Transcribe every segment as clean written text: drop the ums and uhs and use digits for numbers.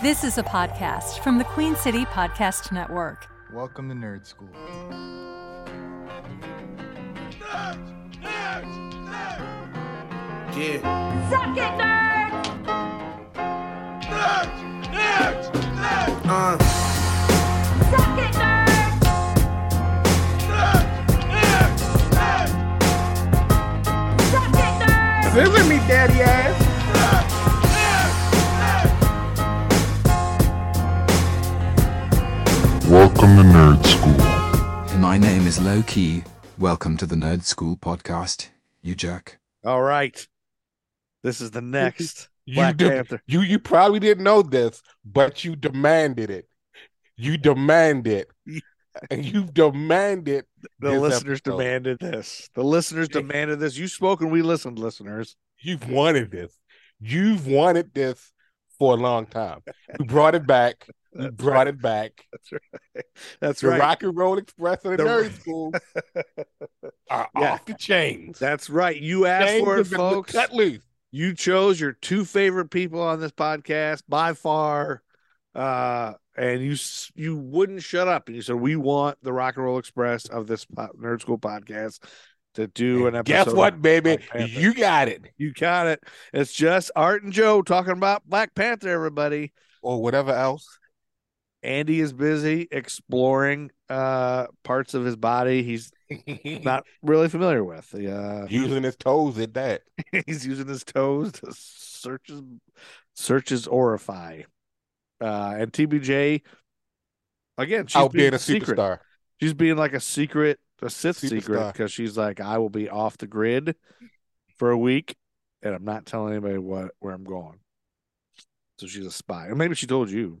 This is a podcast from the Queen City Podcast Network. Welcome to Nerd School. Nerds! Nerds! Nerds! Yeah. Suck it, nerds! Nerds! Nerds! Nerds! Suck it, nerds! Nerds! Nerds! Nerds! Suck it, nerds! Scissor me, daddy ass! Welcome to Nerd School. My name is Low-Key. Welcome to the Nerd School podcast. You jerk. All right. This is the next Black Panther. You probably didn't know this, but you demanded it. You demanded it. And you demanded the listeners episode. Demanded this. The listeners demanded this. You spoke and we listened, listeners. You've wanted this. You've wanted this for a long time. We brought it back. You brought it back. That's right. That's right. The Rock and Roll Express and the Nerd School are off the chains. That's right. You asked for it, folks. Cut loose. You chose your two favorite people on this podcast by far, and you wouldn't shut up. And you said, we want the Rock and Roll Express of this Nerd School podcast to do an episode. Guess what, baby? You got it. You got it. It's just Art and Joe talking about Black Panther, everybody. Or whatever else. Andy is busy exploring parts of his body he's not really familiar with. Using his toes at that. He's using his toes to search his orifice. And TBJ, again, she's being a secret. Superstar. She's being like a Sith superstar. Secret, because she's like, I will be off the grid for a week, and I'm not telling anybody where I'm going. So she's a spy. Or maybe she told you.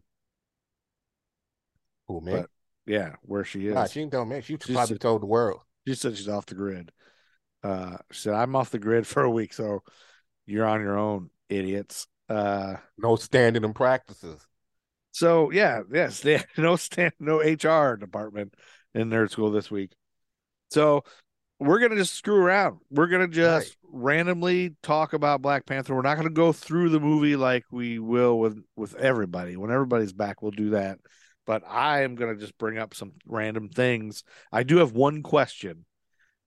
Oh, man. But, yeah, where she is. Nah, she didn't tell me. She probably told the world. She said she's off the grid. She said, I'm off the grid for a week, so you're on your own, idiots. No standing in practices. So, no HR department in Nerd School this week. So we're going to just screw around. We're going to just randomly talk about Black Panther. We're not going to go through the movie like we will with everybody. When everybody's back, we'll do that. But I am going to just bring up some random things. I do have one question,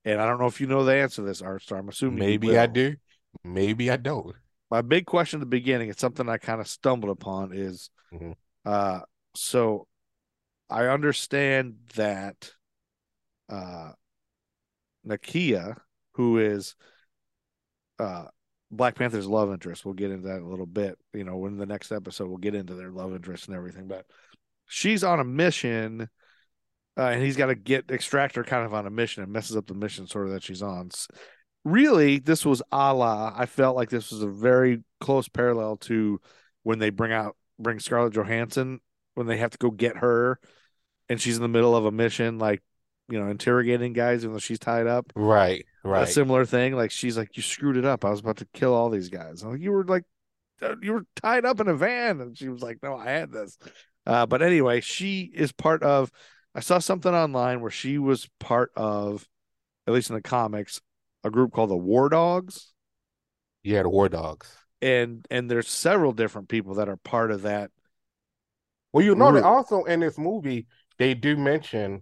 and I don't know if you know the answer to this, Art Star. I'm assuming maybe I do. Maybe I don't. My big question at the beginning, it's something I kind of stumbled upon, is so I understand that Nakia, who is Black Panther's love interest, we'll get into that in a little bit. You know, in the next episode, we'll get into their love interest and everything, but she's on a mission, and he's got to extract her kind of on a mission, and messes up the mission sort of that she's on. Really, this was I felt like this was a very close parallel to when they bring Scarlett Johansson, when they have to go get her, and she's in the middle of a mission, like, you know, interrogating guys, even though she's tied up. Right. A similar thing. Like, she's like, you screwed it up. I was about to kill all these guys. I'm like, you were tied up in a van. And she was like, no, I had this. But anyway, she is part of, I saw something online where she was part of, at least in the comics, a group called the War Dogs. Yeah, the War Dogs. And there's several different people that are part of that. Well, you know, also in this movie, they do mention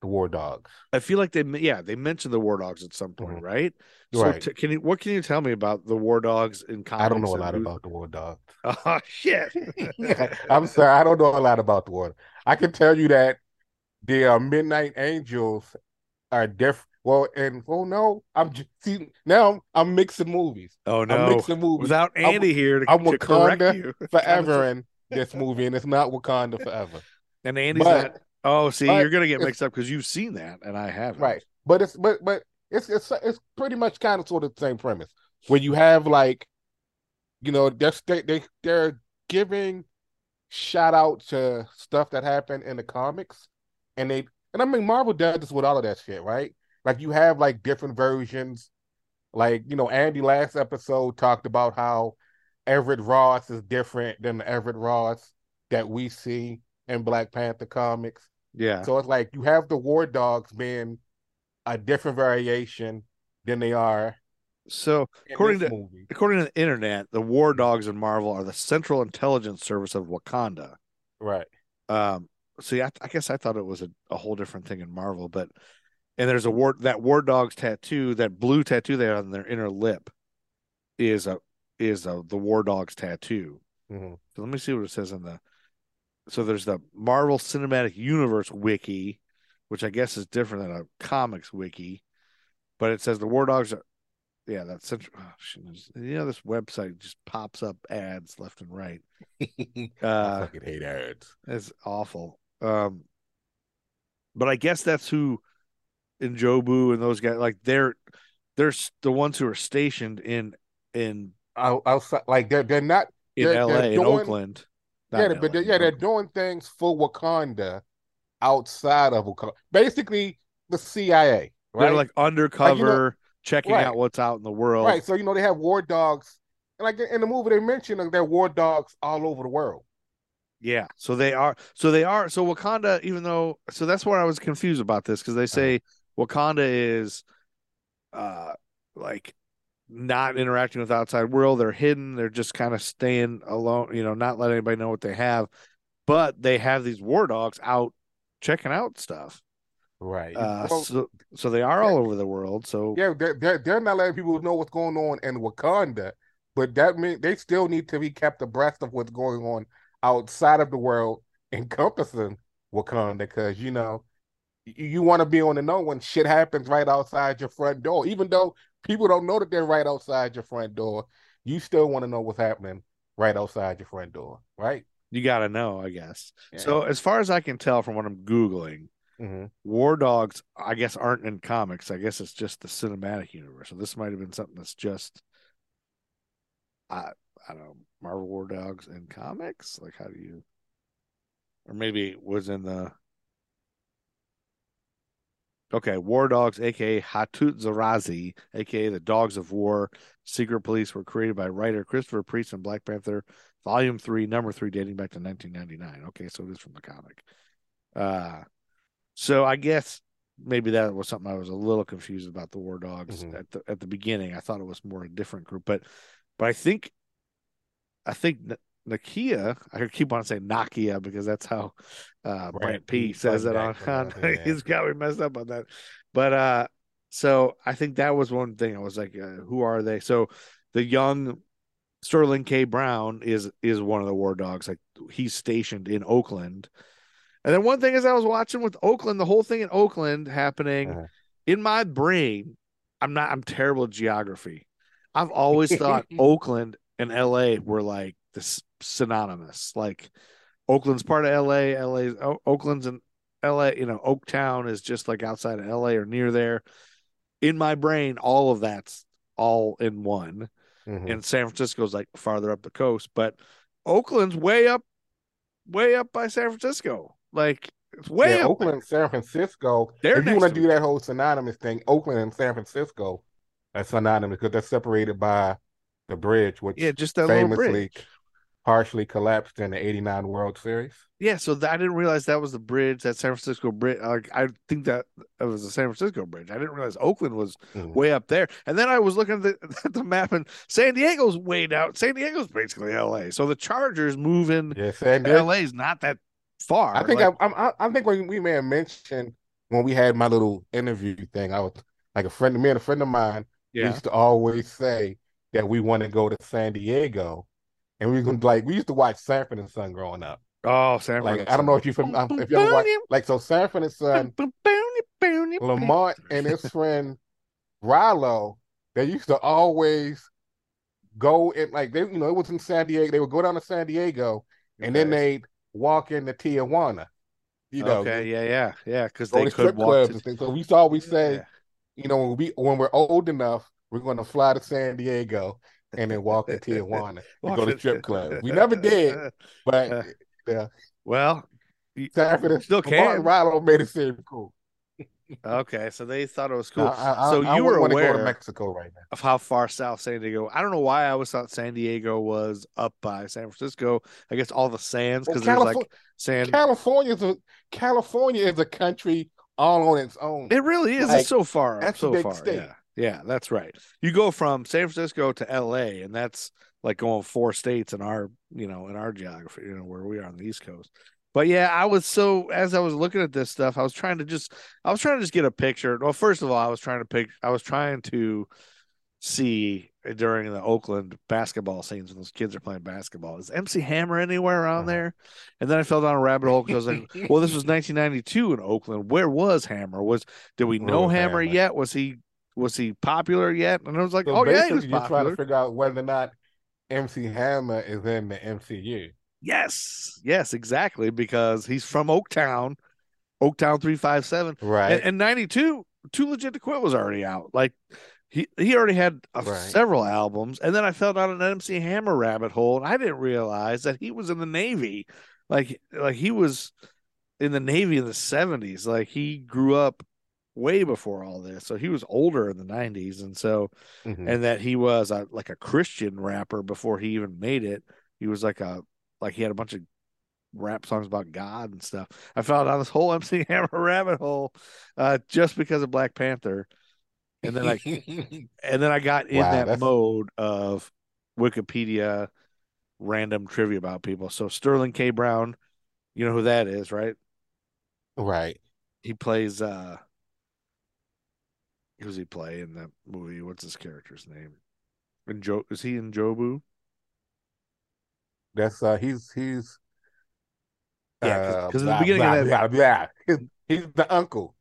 the War Dogs. I feel like they mentioned the War Dogs at some point, right? Right. So what can you tell me about the War Dogs in comics? I don't know a lot about the War Dogs. Oh, shit. I'm sorry. I don't know a lot about the War Dogs. I can tell you that the Midnight Angels are different. Well, I'm mixing movies. Oh, no. I'm mixing movies. Without Andy here to correct you. Forever in this movie, and it's not Wakanda Forever. And Andy's not. Oh, see, you're going to get mixed up because you've seen that, and I haven't. Right. But it's pretty much kind of sort of the same premise where you have, like, you know, they're giving shout out to stuff that happened in the comics, and I mean, Marvel does this with all of that shit, right? Like, you have like different versions, like, you know, Andy last episode talked about how Everett Ross is different than the Everett Ross that we see in Black Panther comics. Yeah. So it's like you have the War Dogs being a different variation than they are So, according to the internet, the War Dogs in Marvel are the Central Intelligence Service of Wakanda. Right. See, I guess I thought it was a whole different thing in Marvel, but and there's a War Dogs tattoo, that blue tattoo they have on their inner lip, is the War Dogs tattoo. Mm-hmm. So let me see what it says on the. So there's the Marvel Cinematic Universe wiki, which I guess is different than a comics wiki, but it says the War Dogs are. Yeah, that's such. Oh, you know, this website just pops up ads left and right. I fucking hate ads. It's awful. But I guess that's who N'Jobu and those guys, like they're the ones who are stationed in outside, like they're not in LA, in Oakland. Yeah, but they're doing things for Wakanda outside of Wakanda. Basically, the CIA. Right? They're like undercover. Like, you know, checking out what's out in the world. Right. So, you know, they have war dogs. And like in the movie, they mentioned like, they're war dogs all over the world. Yeah. So they are. So Wakanda, even though. So that's where I was confused about this, because they say Wakanda is like not interacting with the outside world. They're hidden. They're just kind of staying alone, you know, not letting anybody know what they have. But they have these war dogs out checking out stuff. Right. Well, so they are all over the world. So yeah, they're not letting people know what's going on in Wakanda, but that means they still need to be kept abreast of what's going on outside of the world encompassing Wakanda, because you know you want to be on the know when shit happens right outside your front door. Even though people don't know that they're right outside your front door, you still want to know what's happening right outside your front door. Right? You got to know, I guess. Yeah. So as far as I can tell from what I'm Googling. Mm-hmm. War Dogs, I guess, aren't in comics. I guess it's just the cinematic universe. So this might have been something that's just, I don't know, Marvel War Dogs in comics. Like, how do you, or maybe it was in the. Okay, War Dogs, aka Hatut Zarazi, aka the Dogs of War, Secret Police, were created by writer Christopher Priest in Black Panther, Volume 3, Number 3, dating back to 1999. Okay, so it is from the comic. So I guess maybe that was something I was a little confused about the War Dogs at the beginning. I thought it was more a different group, but I think Nakia. I keep on saying Nakia because that's how Brent P says it on he's got me messed up on that. But so I think that was one thing. I was like, who are they? So the young Sterling K. Brown is one of the War Dogs. Like he's stationed in Oakland. And then one thing is I was watching with Oakland, the whole thing in Oakland happening in my brain. I'm terrible at geography. I've always thought Oakland and LA were like this synonymous, like Oakland's part of LA, Oakland's in LA, you know, Oaktown is just like outside of LA or near there. In my brain, all of that's all in one. Mm-hmm. And San Francisco's like farther up the coast, but Oakland's way up by San Francisco. Like it's way up. Oakland and San Francisco. If you want to do that whole synonymous thing, Oakland and San Francisco are synonymous because they're separated by the bridge, which just that famously partially collapsed in the '89 World Series. Yeah, so I didn't realize that was the bridge, that San Francisco bridge. Like I think that it was the San Francisco bridge. I didn't realize Oakland was way up there. And then I was looking at the map, and San Diego's way down. San Diego's basically LA. So the Chargers moving. Yeah, LA's not that far. I think like, I think we may have mentioned when we had my little interview thing. I was like a friend of mine used to always say that we want to go to San Diego, and we used to watch Sanford and Son growing up. Oh, Sanford! Like and I don't know if you ever watch like so Sanford and Son, Lamont and his friend Rilo. They used to always go and like they it was in San Diego. They would go down to San Diego and then they'd walk into Tijuana, because they could walk. So we always say, when we're old enough, we're going to fly to San Diego and then walk to Tijuana and go to strip clubs. We never did, but well, Sanford still can. Martin Rilo made it seem cool. Okay, so they thought it was cool. You were aware to Mexico right now. Of how far south San Diego. I don't know why I always thought San Diego was up by San Francisco. I guess all the sands because there's like sand. California is a country all on its own. It really is. It's so far. That's so far. State. Yeah. Yeah, that's right. You go from San Francisco to L.A., and that's like going 4 states in our, you know, in our geography, you know, where we are on the East Coast. But yeah, I was so, as I was looking at this stuff, I was trying to just get a picture. Well, first of all, I was trying to see during the Oakland basketball scenes when those kids are playing basketball, is MC Hammer anywhere around there? And then I fell down a rabbit hole because I was like, well, this was 1992 in Oakland. Where was Hammer? Did we know Hammer yet? Was he popular yet? And I was like, so yeah, he was popular. You're trying to figure out whether or not MC Hammer is in the MCU. Yes, exactly, because he's from Oaktown 357. Right. And 92, Too Legit to Quit was already out. Like, he already had several albums. And then I fell down an MC Hammer rabbit hole, and I didn't realize that he was in the Navy. Like he was in the Navy in the 70s. Like, he grew up way before all this, so he was older in the 90s, and so and that he was like a Christian rapper before he even made it. He was like he had a bunch of rap songs about God and stuff. I found out this whole MC Hammer rabbit hole just because of Black Panther, and then like and then I got in that mode of Wikipedia random trivia about people. So Sterling K. Brown, you know who that is, right? Right. He plays who does he play in that movie? What's his character's name? Is he N'Jobu? That's he's because in the beginning of that he's the uncle.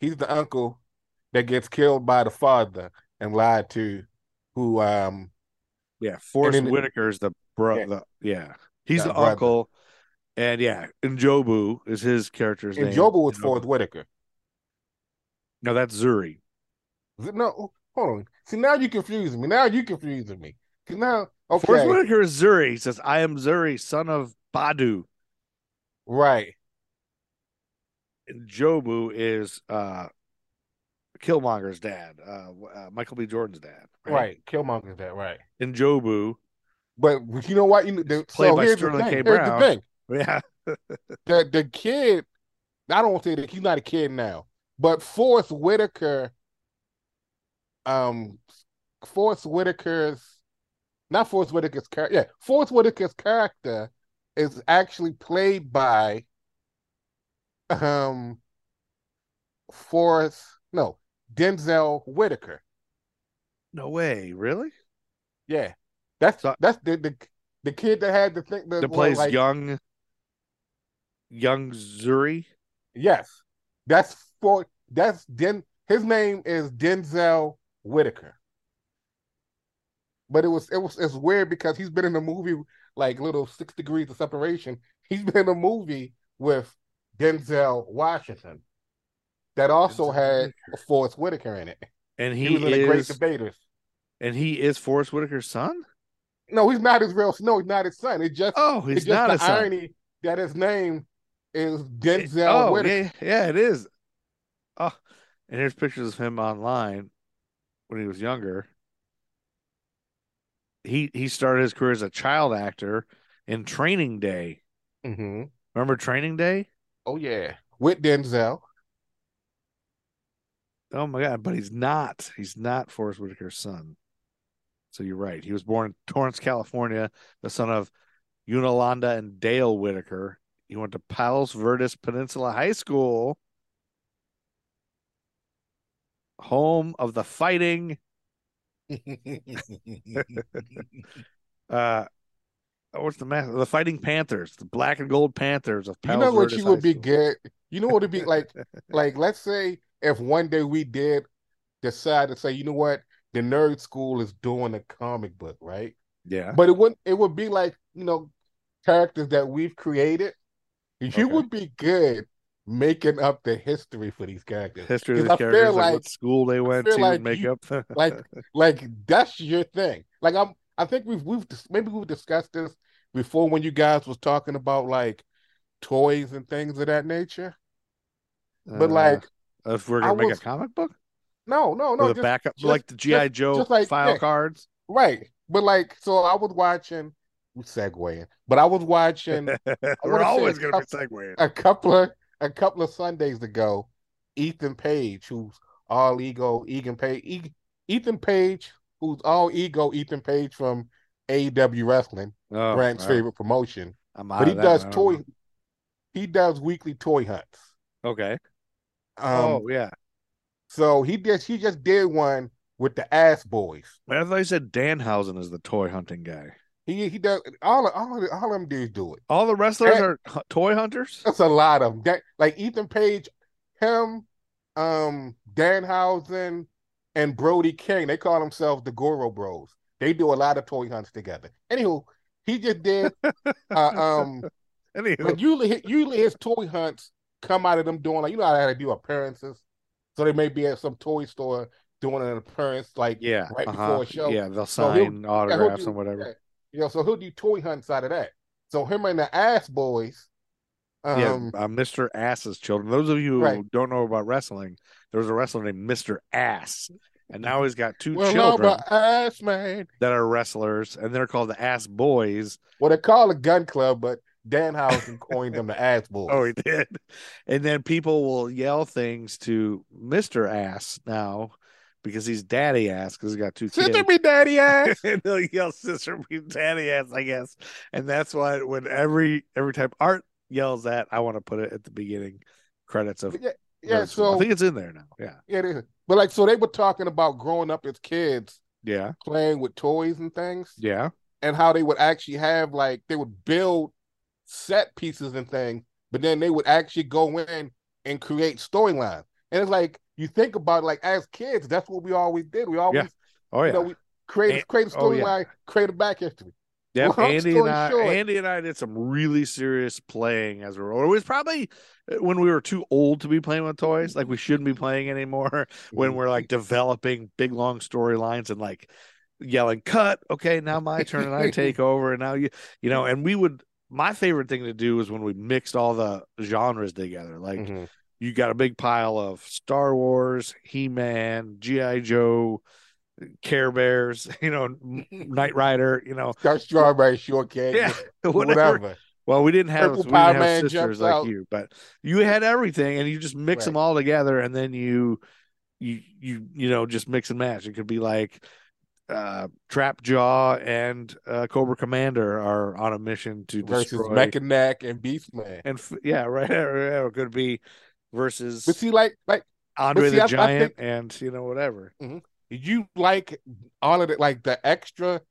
He's the uncle that gets killed by the father and lied to, who Forrest Whitaker is the brother. Yeah. He's the uncle, and N'Jobu is his character's name. N'Jobu was Forrest Whitaker. No, that's Zuri. No, hold on. See, now you're confusing me. Because now, okay. Forrest Whitaker is Zuri. He says, I am Zuri, son of Badu. Right. And N'Jobu is Killmonger's dad, Michael B. Jordan's dad. Right. Killmonger's dad, right. And N'Jobu. But you know what? Here's Sterling K. Brown. Here's the thing. Yeah. the kid, I don't say that he's not a kid now, but Forrest Whitaker. Forrest Whitaker's character is actually played by Denzel Whitaker. No way, really? Yeah, that's the kid that had the thing that plays like, young Zuri. Yes, his name is Denzel Whitaker. But it's weird because he's been in a movie like little 6 degrees of separation. He's been in a movie with Denzel Washington that also had Forrest Whitaker in it. And he was in The Great Debaters. And he is Forrest Whitaker's son? No, he's not his real son. No, he's not his son. It's just the irony that his name is Denzel Whitaker. Yeah, it is. Oh, and here's pictures of him online. When he was younger, he started his career as a child actor in Training Day. Mm-hmm. Remember Training Day? Oh yeah, with Denzel. Oh my God! But he's not Forrest Whitaker's son. So you're right. He was born in Torrance, California, the son of Yolanda and Dale Whitaker. He went to Palos Verdes Peninsula High School, home of the fighting. What's the math? The Fighting Panthers, the Black and Gold Panthers of Palos Verdes. You know what would be good? You know what would be like? Like, let's say if one day we did decide to say, you know what, the nerd school is doing a comic book, right? Yeah. But it would be like, you know, characters that we've created. You would be good making up the history for these characters. History of the characters, like what school they went to, like, and make up. like that's your thing. Like I think we've discussed this before when you guys was talking about like toys and things of that nature. But like, if we're gonna make a comic book, no, with a backup, like the GI Joe file cards, right? But like, so I was watching. We're segueing, but I was watching. We're always gonna be segueing. A couple of Sundays ago, Ethan Page, who's all ego, Egan Page, Ethan Page, who's all ego Ethan Page from AEW Wrestling, Brandt's favorite promotion. He does weekly toy hunts. Okay. So he just did one with the Ass Boys. I thought you said Danhausen is the toy hunting guy. He does all of them dudes do it. All the wrestlers are toy hunters? That's a lot of them. Like Ethan Page, him, Danhausen, and Brody King. They call themselves the Goro Bros. They do a lot of toy hunts together. Anywho, he just did but usually his toy hunts come out of them doing, like, you know how they do appearances. So they may be at some toy store doing an appearance before a show. Yeah, they'll sign autographs and whatever. Yeah. You know, so he'll do toy hunts out of that. So him and the Ass Boys. Mr. Ass's children. Those of you who don't know about wrestling, there was a wrestler named Mr. Ass. And now he's got two children that are wrestlers, and they're called the Ass Boys. Well, they're called a gun club, but Danhausen coined them the Ass Boys. Oh, he did. And then people will yell things to Mr. Ass now. Because he's daddy ass, because he's got two kids. Sister be daddy ass. And they'll yell, sister be daddy ass, I guess. And that's why when every time Art yells that, I want to put it at the beginning credits of. Yeah. So I think it's in there now. Yeah. Yeah, it is. But so they were talking about growing up as kids. Yeah. Playing with toys and things. Yeah. And how they would actually have they would build set pieces and things, but then they would actually go in and create storylines. And it's you think about it, as kids, that's what we always did. We always we create a storyline, create a back history. Yeah, Andy and I did some really serious playing as we were older. It was probably when we were too old to be playing with toys. Like, we shouldn't be playing anymore when we're, developing big, long storylines and, yelling, cut, okay, now my turn, and I take over, and now you know, and we would, my favorite thing to do is when we mixed all the genres together, you got a big pile of Star Wars, He-Man, G.I. Joe, Care Bears, Knight Rider, Strawberry Shortcake, whatever. Well, we didn't have sisters like out. You, but you had everything, and you just mix them all together, and then you just mix and match. It could be Trap Jaw and Cobra Commander are on a mission to destroy Mechaneck and Beastman, it could be. Versus, but see, Andre the Giant, and whatever. Mm-hmm. You all of it, the extra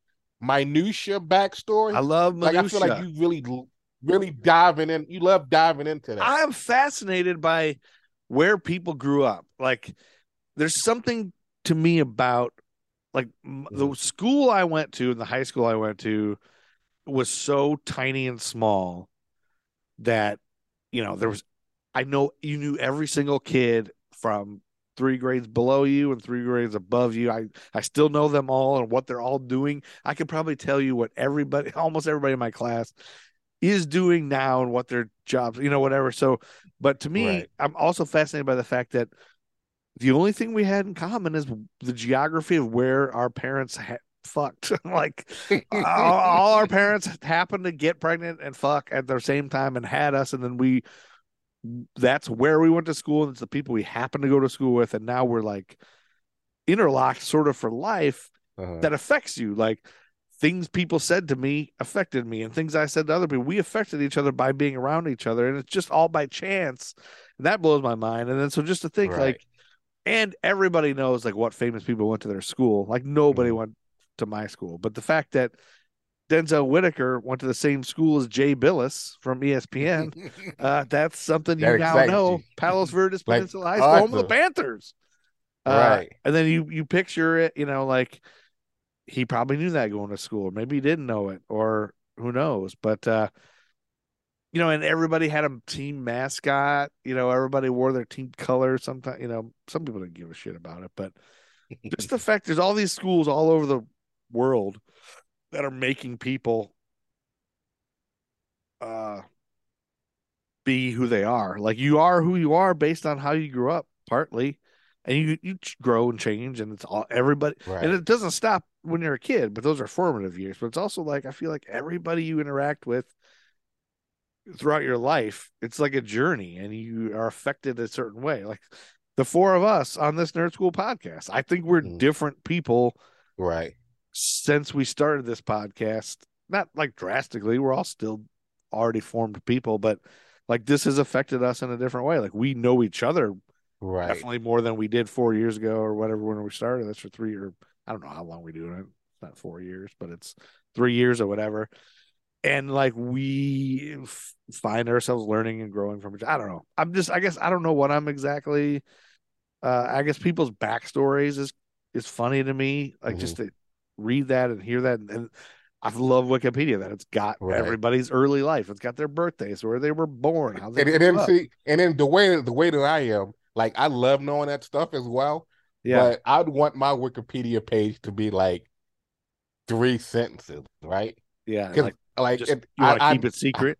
minutia backstory. I love minutia. I feel you really diving in. You love diving into that. I'm fascinated by where people grew up. There's something to me about the school I went to and the high school I went to was so tiny and small that there was. I know you knew every single kid from 3 grades below you and 3 grades above you. I still know them all and what they're all doing. I could probably tell you what almost everybody in my class is doing now and what their jobs, whatever. So, but to me, I'm also fascinated by the fact that the only thing we had in common is the geography of where our parents fucked. All our parents happened to get pregnant and fuck at the same time and had us. And then that's where we went to school, and it's the people we happen to go to school with, and now we're interlocked sort of for life. That affects you. Things people said to me affected me, and things I said to other people, we affected each other by being around each other, and it's just all by chance, and that blows my mind. And then so just to think and everybody knows what famous people went to their school. Nobody went to my school, but the fact that Denzel Whitaker went to the same school as Jay Billis from ESPN. That's something you now know. Palos Verdes Peninsula High School, home of the Panthers. And then you picture it, he probably knew that going to school, or maybe he didn't know it, or who knows. But, and everybody had a team mascot. Everybody wore their team color. Sometimes, some people didn't give a shit about it. But just the fact there's all these schools all over the world that are making people be who they are. You are who you are based on how you grew up, partly, and you grow and change, and it's all everybody. Right. And it doesn't stop when you're a kid, but those are formative years. But it's also I feel everybody you interact with throughout your life, it's a journey, and you are affected a certain way. Like the four of us on this Nerd School podcast. I think we're different people, right? Since we started this podcast, not like drastically, we're all still already formed people, but like this has affected us in a different way. Like we know each other, right? Definitely more than we did 4 years ago or whatever when we started. That's for 3 years. I don't know how long we do it. It's not 4 years, but it's 3 years or whatever. And like we find ourselves learning and growing from each. I don't know. I guess I don't know what I'm exactly. I guess people's backstories is funny to me. Like just to read that and hear that, and I love Wikipedia that it's got everybody's early life. It's got their birthdays, where they were born, how they and then the way that I am, like I love knowing that stuff as well. Yeah, but I'd want my Wikipedia page to be like 3 sentences, right? Yeah, like just, you want to keep it secret.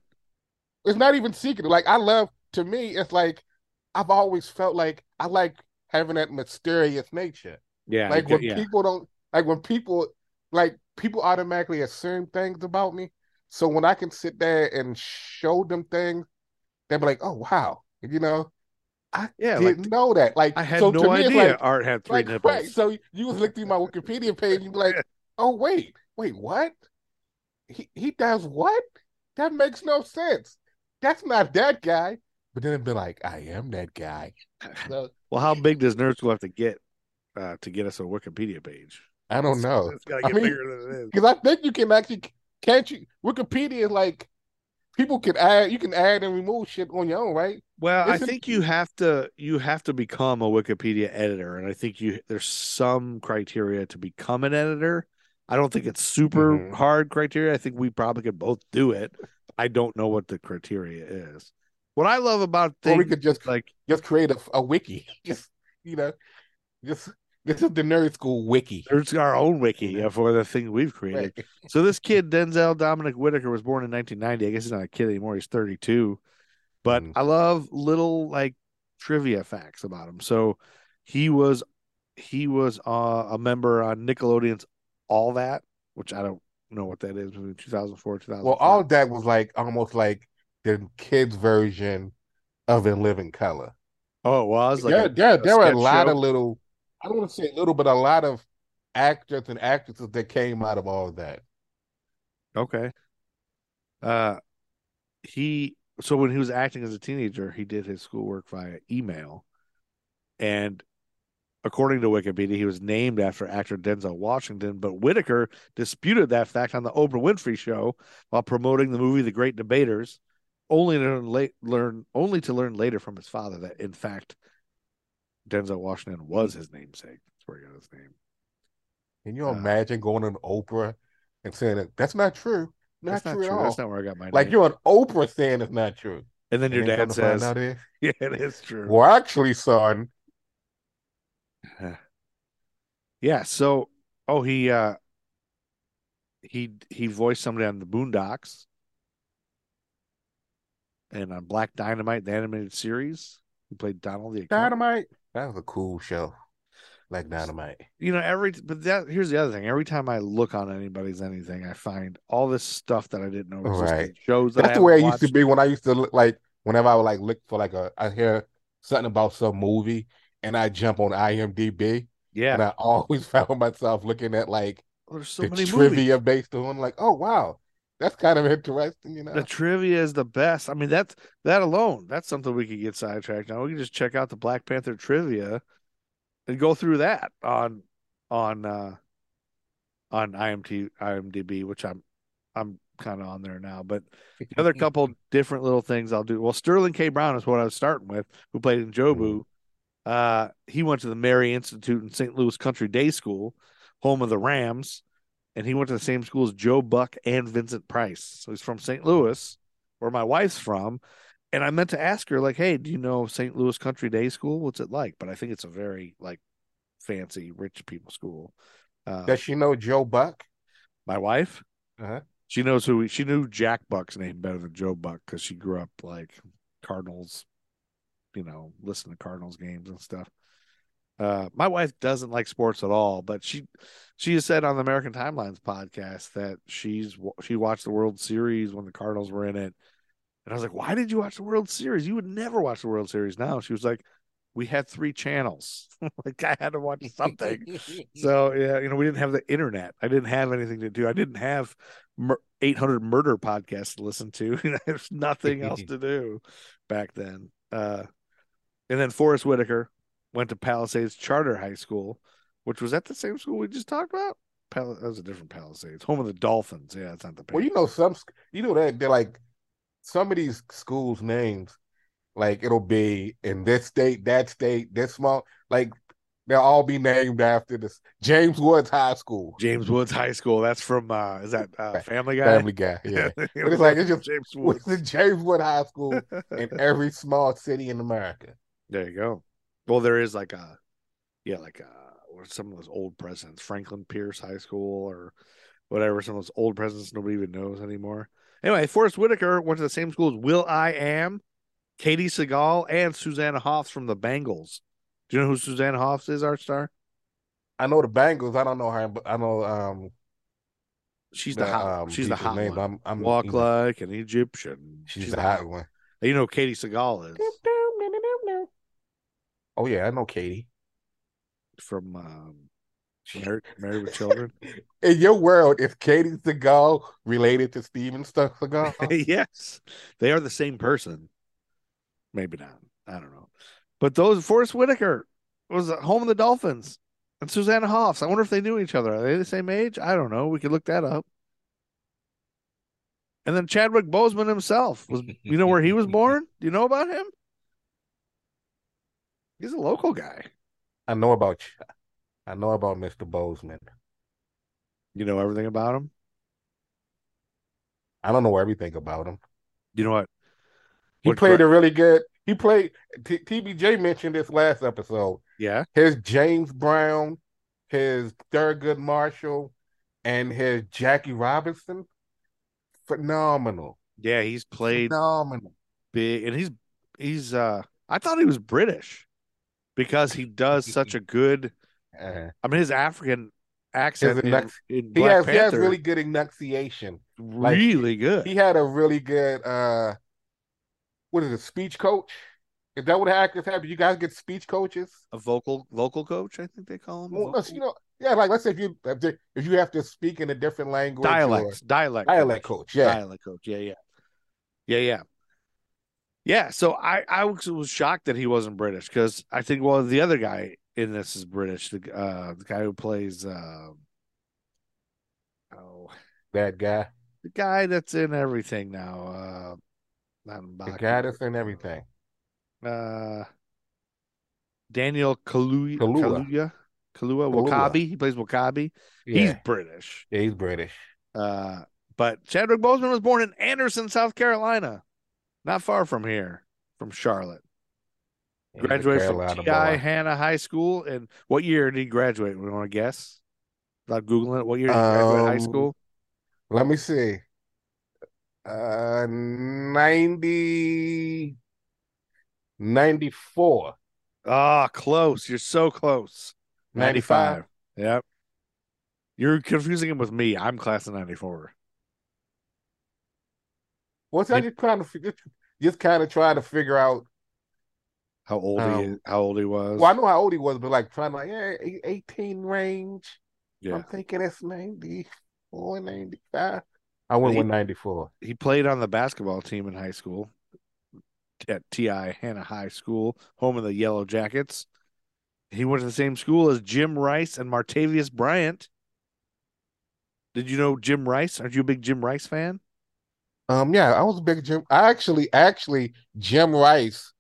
It's not even secret. Like to me, it's like I've always felt like I like having that mysterious nature. Yeah, like when people don't like when people automatically assume things about me. So when I can sit there and show them things, they'll be like, "Oh wow, you know, I didn't know that." Like I had no idea. Like, Art had 3 nipples. Right, so you was looking through my Wikipedia page, and you'd be like, "Oh wait, what?" He does what? That makes no sense. That's not that guy. But then it'd be like, I am that guy. So, well, how big does Nerd School have to get us a Wikipedia page? I don't know. It's gotta get bigger than it is. Because I think you can actually Wikipedia is like people can add. You can add and remove shit on your own, right? Well, I think you have to become a Wikipedia editor, and I think there's some criteria to become an editor. I don't think it's super hard criteria. I think we probably could both do it. I don't know what the criteria is. What I love about things, we could just create a wiki. Just this is the Nerd School wiki. It's our own wiki for the thing we've created. Right. So this kid Denzel Dominic Whitaker was born in 1990. I guess he's not a kid anymore. He's 32. But I love little like trivia facts about him. So he was a member on Nickelodeon's All That, which I don't know what that is, between 2004 and 2005. Well, All That was like almost like the kids' version of In Living Color. Oh, it was? Like there were a lot of little, I don't want to say little, but a lot of actors and actresses that came out of All That. Okay. So when he was acting as a teenager, he did his schoolwork via email. And according to Wikipedia, he was named after actor Denzel Washington, but Whitaker disputed that fact on the Oprah Winfrey Show while promoting the movie The Great Debaters, only to learn later from his father that, in fact, Denzel Washington was his namesake. That's where he got his name. Can you imagine going on Oprah and saying that that's not true? Not true at all. That's not where I got my name. Like you're on Oprah saying it's not true. And then your dad says, yeah, it is true. Well, actually, son. Yeah, so he voiced somebody on the Boondocks and on Black Dynamite, the animated series. He played Donald the Accountant. Dynamite. That was a cool show. Like Dynamite. You know, here's the other thing. Every time I look on anybody's anything, I find all this stuff that I didn't know existed. Right. Shows that that's the way it used to be when I used to look, like whenever I would like look for like I hear something about some movie. And I jump on IMDb. Yeah. And I always found myself looking at like the trivia movies based on like, oh wow, that's kind of interesting, you know. The trivia is the best. I mean, that's something we could get sidetracked on. We can just check out the Black Panther trivia and go through that on IMDb, which I'm kind of on there now, but the other couple different little things I'll do. Well, Sterling K. Brown is what I was starting with, who played N'Jobu. He went to the Mary Institute in St. Louis Country Day School, home of the Rams, and he went to the same school as Joe Buck and Vincent Price. So he's from St. Louis, where my wife's from, and I meant to ask her, like, hey, do you know St. Louis Country Day School? What's it like? But I think it's a very, like, fancy, rich people school. Does she know Joe Buck? My wife? Uh-huh. She knows she knew Jack Buck's name better than Joe Buck because she grew up, like, Cardinals, you know, listen to Cardinals games and stuff. My wife doesn't like sports at all, but she has said on the American Timelines podcast that she watched the World Series when the Cardinals were in it. And I was like, why did you watch the World Series? You would never watch the World Series now. She was like, we had 3 channels. Like, I had to watch something. So, yeah, you know, we didn't have the internet. I didn't have anything to do. I didn't have 800 murder podcasts to listen to. There's nothing else to do back then. And then Forrest Whitaker went to Palisades Charter High School, which was at the same school we just talked about. That was a different Palisades. Home of the Dolphins. Yeah, it's not the Palisades. Well, you know, they're like, some of these schools' names, like, it'll be in this state, this small, like, they'll all be named after this. James Woods High School. James Woods High School. That's from, is that Family Guy? Family Guy, yeah. But it's like, it's just James Woods. It's James Woods High School in every small city in America. There you go. Well, there is like a, yeah, like a, or some of those old presidents, Franklin Pierce High School or whatever, some of those old presidents nobody even knows anymore. Anyway, Forrest Whitaker went to the same school as Will.i.am, Katie Sagal, and Susanna Hoffs from the Bengals. Do you know who Susanna Hoffs is, Art Star? I know the Bengals. I don't know her, but I know she's the hot. She's the hot name. One. I'm walk you know, like an Egyptian. She's the hot one. You know who Katie Sagal is. Oh yeah, I know Katie from Married with Children. In your world, is Katie Sagal related to Steven Seagal? Yes. They are the same person. Maybe not. I don't know. But those Forrest Whitaker was at home of the Dolphins and Susanna Hoffs. I wonder if they knew each other. Are they the same age? I don't know. We could look that up. And then Chadwick Boseman himself was, you know where he was born? Do you know about him? He's a local guy. I know about Mr. Boseman. You know everything about him? I don't know everything about him. You know what? He played a really good... He played... TBJ mentioned this last episode. Yeah. His James Brown, his Thurgood Marshall, and his Jackie Robinson. Phenomenal. Yeah, he's played... Phenomenal. Big, and he's I thought he was British because he does such a good... I mean, his African accent in Black Panther, he has really good enunciation. Really good. He had a really good, what is it, speech coach? Is that what actors have? Do you guys get speech coaches? A vocal coach, I think they call them. Well, you know, yeah, like let's say if you have to speak in a different language. Dialect coach, yeah. Yeah, so I was shocked that he wasn't British because I think, well, the other guy in this is British. The guy who plays that guy. The guy that's in everything now. The guy that's in everything. Daniel Kaluuya. Wakabi. He plays Wakabi. Yeah. He's British. Yeah, he's British. But Chadwick Boseman was born in Anderson, South Carolina, not far from here, from Charlotte. Graduated from T.I. Hanna High School. And what year did he graduate? We want to guess? Without Googling it, what year did he graduate high school? Let me see. 94. Ah, close. You're so close. 95. Yep. You're confusing him with me. I'm class of 94. What's that? Just kind of trying to figure out how old he was. Well, I know how old he was, but like trying to 18 range. Yeah. I'm thinking it's 94, 95. I went with 94. He played on the basketball team in high school at T.I. Hanna High School, home of the Yellow Jackets. He went to the same school as Jim Rice and Martavius Bryant. Did you know Jim Rice? Aren't you a big Jim Rice fan? Yeah, I was a big Jim. I actually Jim Rice.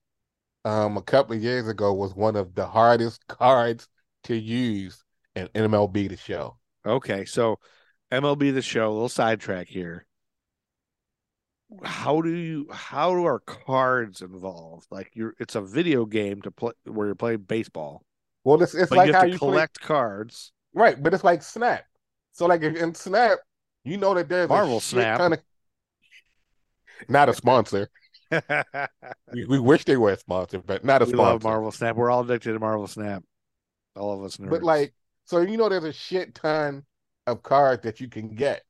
A couple of years ago was one of the hardest cards to use in MLB The Show. Okay, so MLB The Show, a little sidetrack here. How are cards involved? Like it's a video game to play where you're playing baseball. Well, it's like you have how to collect cards, right? But it's like Snap. So like in Snap, you know that there's Marvel Snap, kind of not a sponsor. we wish they were a sponsor, but not a sponsor. We love Marvel Snap. We're all addicted to Marvel Snap. All of us nerds. But like, so you know, there's a shit ton of cards that you can get,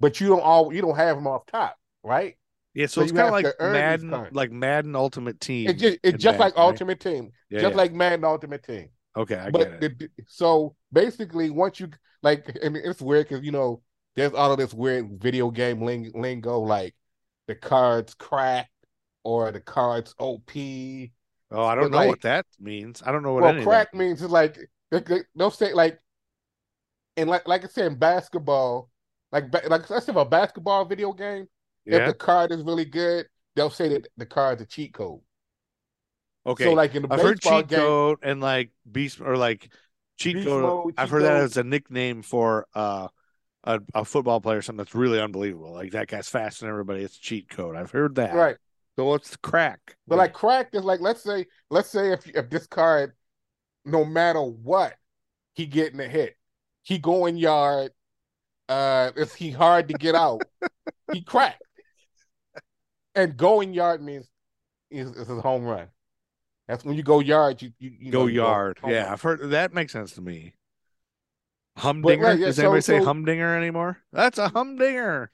but you don't have them off top, right? Yeah, so it's kind of like Madden, kind. Like Madden Ultimate Team. It's just like Madden Ultimate Team. Okay, I get it. So basically, once you like, and it's weird because you know there's all of this weird video game lingo, like the card's cracked or the card's OP. Oh, I don't know what that means. I don't know what. Well, crack means is like they'll say like, and like I said in basketball, like let's have a basketball video game. Yeah. If the card is really good, they'll say that the card's a cheat code. Okay. So like in the baseball game, I've heard cheat code and like beast or like cheat code. I've heard that as a nickname for a football player, something that's really unbelievable. Like that guy's faster than everybody. It's cheat code. I've heard that. Right. So what's crack? But like crack is like let's say if this card, no matter what, he getting a hit, he going yard. If he hard to get out, he cracked. And going yard means it's a home run. That's when you go yard. You go yard. Yeah, run. I've heard that makes sense to me. Humdinger. Right, yeah, does anybody say humdinger anymore? That's a humdinger.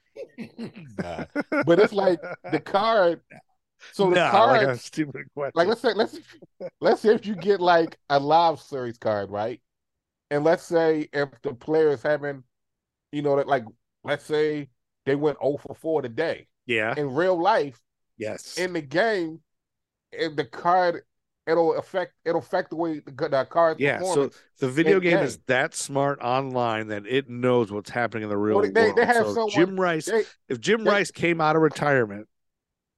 Nah. But it's like the card. So the card. Like a stupid question. Like let's say if you get like a live series card, right? And let's say if the player is having, you know, that like let's say they went 0-for-4 today. Yeah. In real life, yes. In the game, if the card it'll affect the way the card. Yeah. So the video game is that smart online that it knows what's happening in the real world. They have so Jim Rice. If Jim Rice came out of retirement,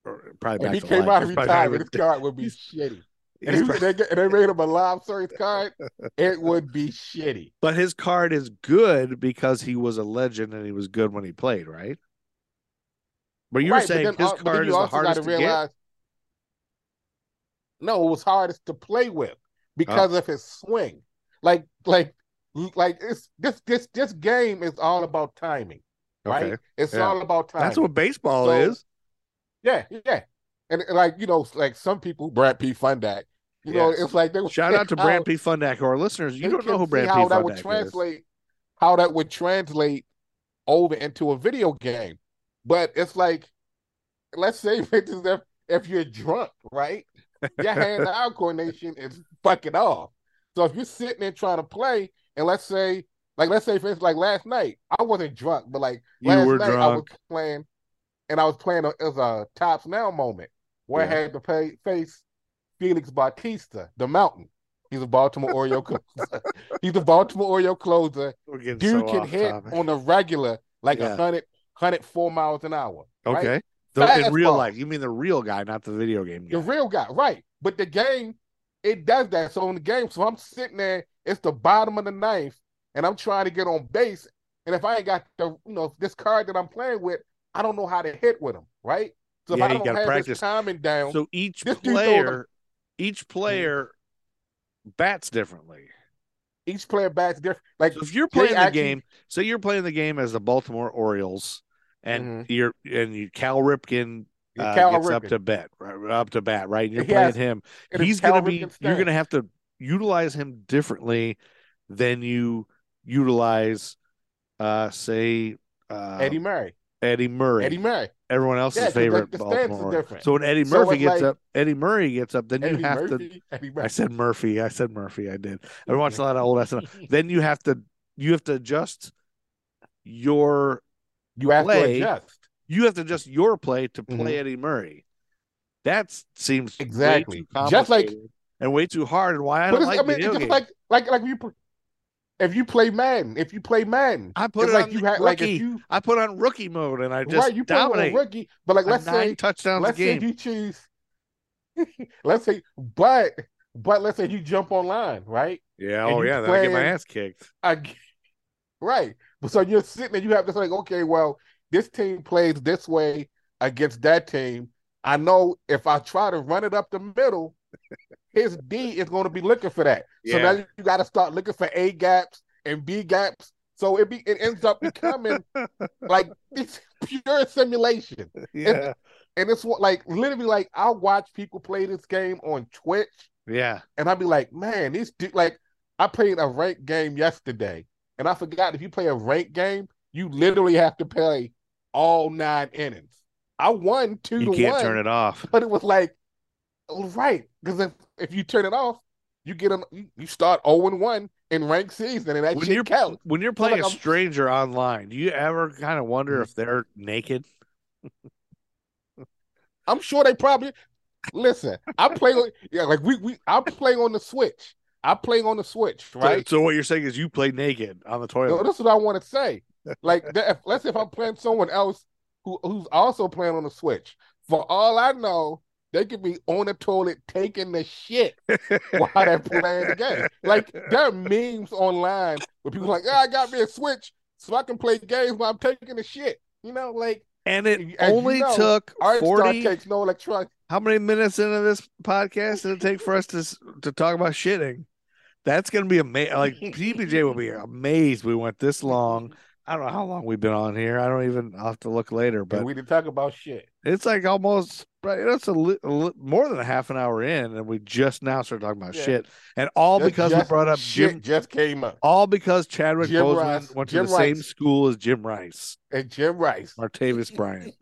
or probably back if he came out of retirement, his card would be shitty. And they made him a live series card, it would be shitty. But his card is good because he was a legend and he was good when he played, right? But you were saying his card is the hardest to get? No, it was hardest to play with because of his swing. Like it's this game is all about timing, right? Okay. It's all about timing. That's what baseball is. Yeah, yeah. And like, you know, like some people, Brad P. Fundak, you know, it's like they shout out to Brad P. Fundak, our listeners. You don't know who Brad P. Fundak is. How that would translate over into a video game, but it's like, let's say if you're drunk, right? Your hand-eye coordination is fucking off. So if you're sitting there trying to play, and let's say for instance, like last night, I wasn't drunk, but like last night. I was playing, and I was playing as a Tops Now moment. Where I had to face Felix Bautista, the Mountain. He's a Baltimore Oriole closer. Dude can hit on the regular like 104 miles an hour. Okay. Right? In real life. You mean the real guy, not the video game guy. The real guy, right. But the game, it does that. So in the game, so I'm sitting there, it's the bottom of the ninth, and I'm trying to get on base. And if I ain't got the, you know, this card that I'm playing with, I don't know how to hit with him, right? So yeah, you gotta practice timing down. So each player bats differently. Each player bats different. Like so if you're playing the game as the Baltimore Orioles, and you Cal Ripken gets up to bat, right? And you're playing him. You're gonna have to utilize him differently than you utilize, say, Eddie Murray. Everyone else's favorite Baltimore. So when Eddie Murray gets up, then you have to. I said Murphy. I did. I watched a lot of old SNL. Then you have to adjust your play. You have to adjust your play to play Eddie Murray. That seems way too complicated and way too hard. And why I don't like video games. Like you. If you play Madden, I put on rookie mode and I just dominate. Rookie, but like let's say you choose. let's say you jump online, right? Yeah. And then I get my ass kicked. Right. So you're sitting and you have to say, okay, well, this team plays this way against that team. I know if I try to run it up the middle. His D is going to be looking for that. Yeah. So now you got to start looking for A gaps and B gaps. So it ends up becoming like it's pure simulation. Yeah. And it's literally I'll watch people play this game on Twitch. Yeah. And I'll be like, man, these dudes, like I played a ranked game yesterday. And I forgot if you play a ranked game, you literally have to play all 9 innings. I won 2-1. You can't turn it off. But it was like, right, because if you turn it off, you get them. You start 0-1 in ranked season, and that shit counts. When you're playing a stranger online, do you ever kind of wonder if they're naked? I'm sure they probably. Listen, I play on I play on the Switch. I play on the Switch, right? So what you're saying is you play naked on the toilet. No, that's what I want to say. Like, let's say if I'm playing someone else who's also playing on the Switch. For all I know, they could be on the toilet taking the shit while they're playing the game. Like, there are memes online where people are like, I got me a Switch so I can play games while I'm taking the shit. You know, like. And it only took 40. Takes no electronic. How many minutes into this podcast did it take for us to talk about shitting? That's going to be amazing. Like, PBJ will be amazed we went this long. I don't know how long we've been on here. I'll have to look later. But we didn't talk about shit. It's like almost, it's more than a half an hour in, and we just now started talking about shit. And we brought up Jim. Just came up. All because Chadwick Boseman went to the same school as Jim Rice. And Jim Rice. Martavis Bryant.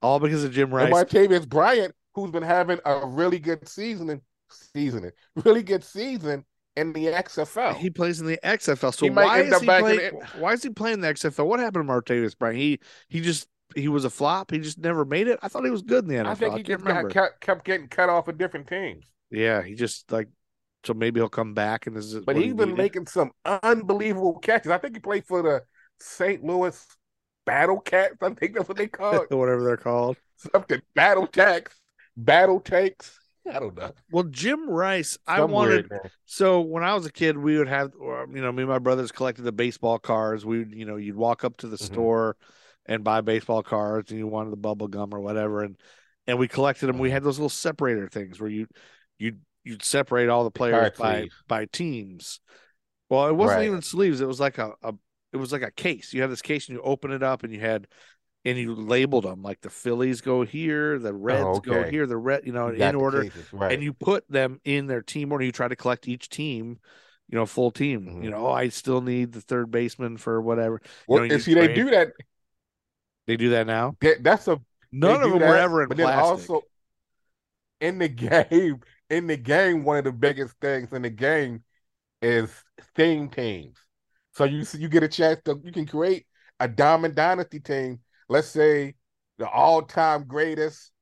All because of Jim Rice. And Martavis Bryant, who's been having a really good season in the XFL. He plays in the XFL. So why is he playing the XFL? What happened to Martavis Bryant? He was a flop. He just never made it. I thought he was good in the NFL. I think he kept getting cut off of different teams. Yeah, he just so maybe he'll come back. And this is. But he's been making some unbelievable catches. I think he played for the St. Louis Battle Cats. I think that's what they call it. Whatever they're called. Something Battle Takes. I don't know. Well, Jim Rice, so when I was a kid, we would have, me and my brothers collected the baseball cards. You'd walk up to the store and buy baseball cards, and you wanted the bubble gum or whatever, and we collected them. We had those little separator things where you'd separate all the players by teams. Well, it wasn't even sleeves. It was like a case. You had this case, and you open it up, and you labeled them, like the Phillies go here, the Reds go here, the red, in order, and you put them in their team order. You try to collect each team, full team. Mm-hmm. I still need the third baseman for whatever. Well, they do that. They do that now. None of them were ever in plastic. Also, in the game, one of the biggest things in the game is theme teams. So you get a chance you can create a Diamond Dynasty team. Let's say the all-time greatest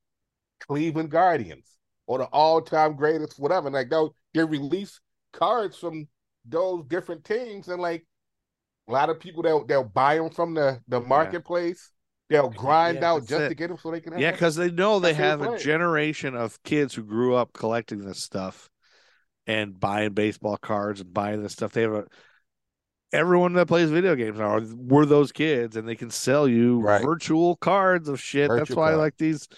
Cleveland Guardians or the all-time greatest whatever. And they release cards from those different teams. And a lot of people, they'll buy them from the marketplace. They'll grind out just to get them so they can have them. Yeah, because they know they have a generation of kids who grew up collecting this stuff and buying baseball cards and buying this stuff. They have everyone that plays video games were those kids, and they can sell you virtual cards of shit. That's why I like these,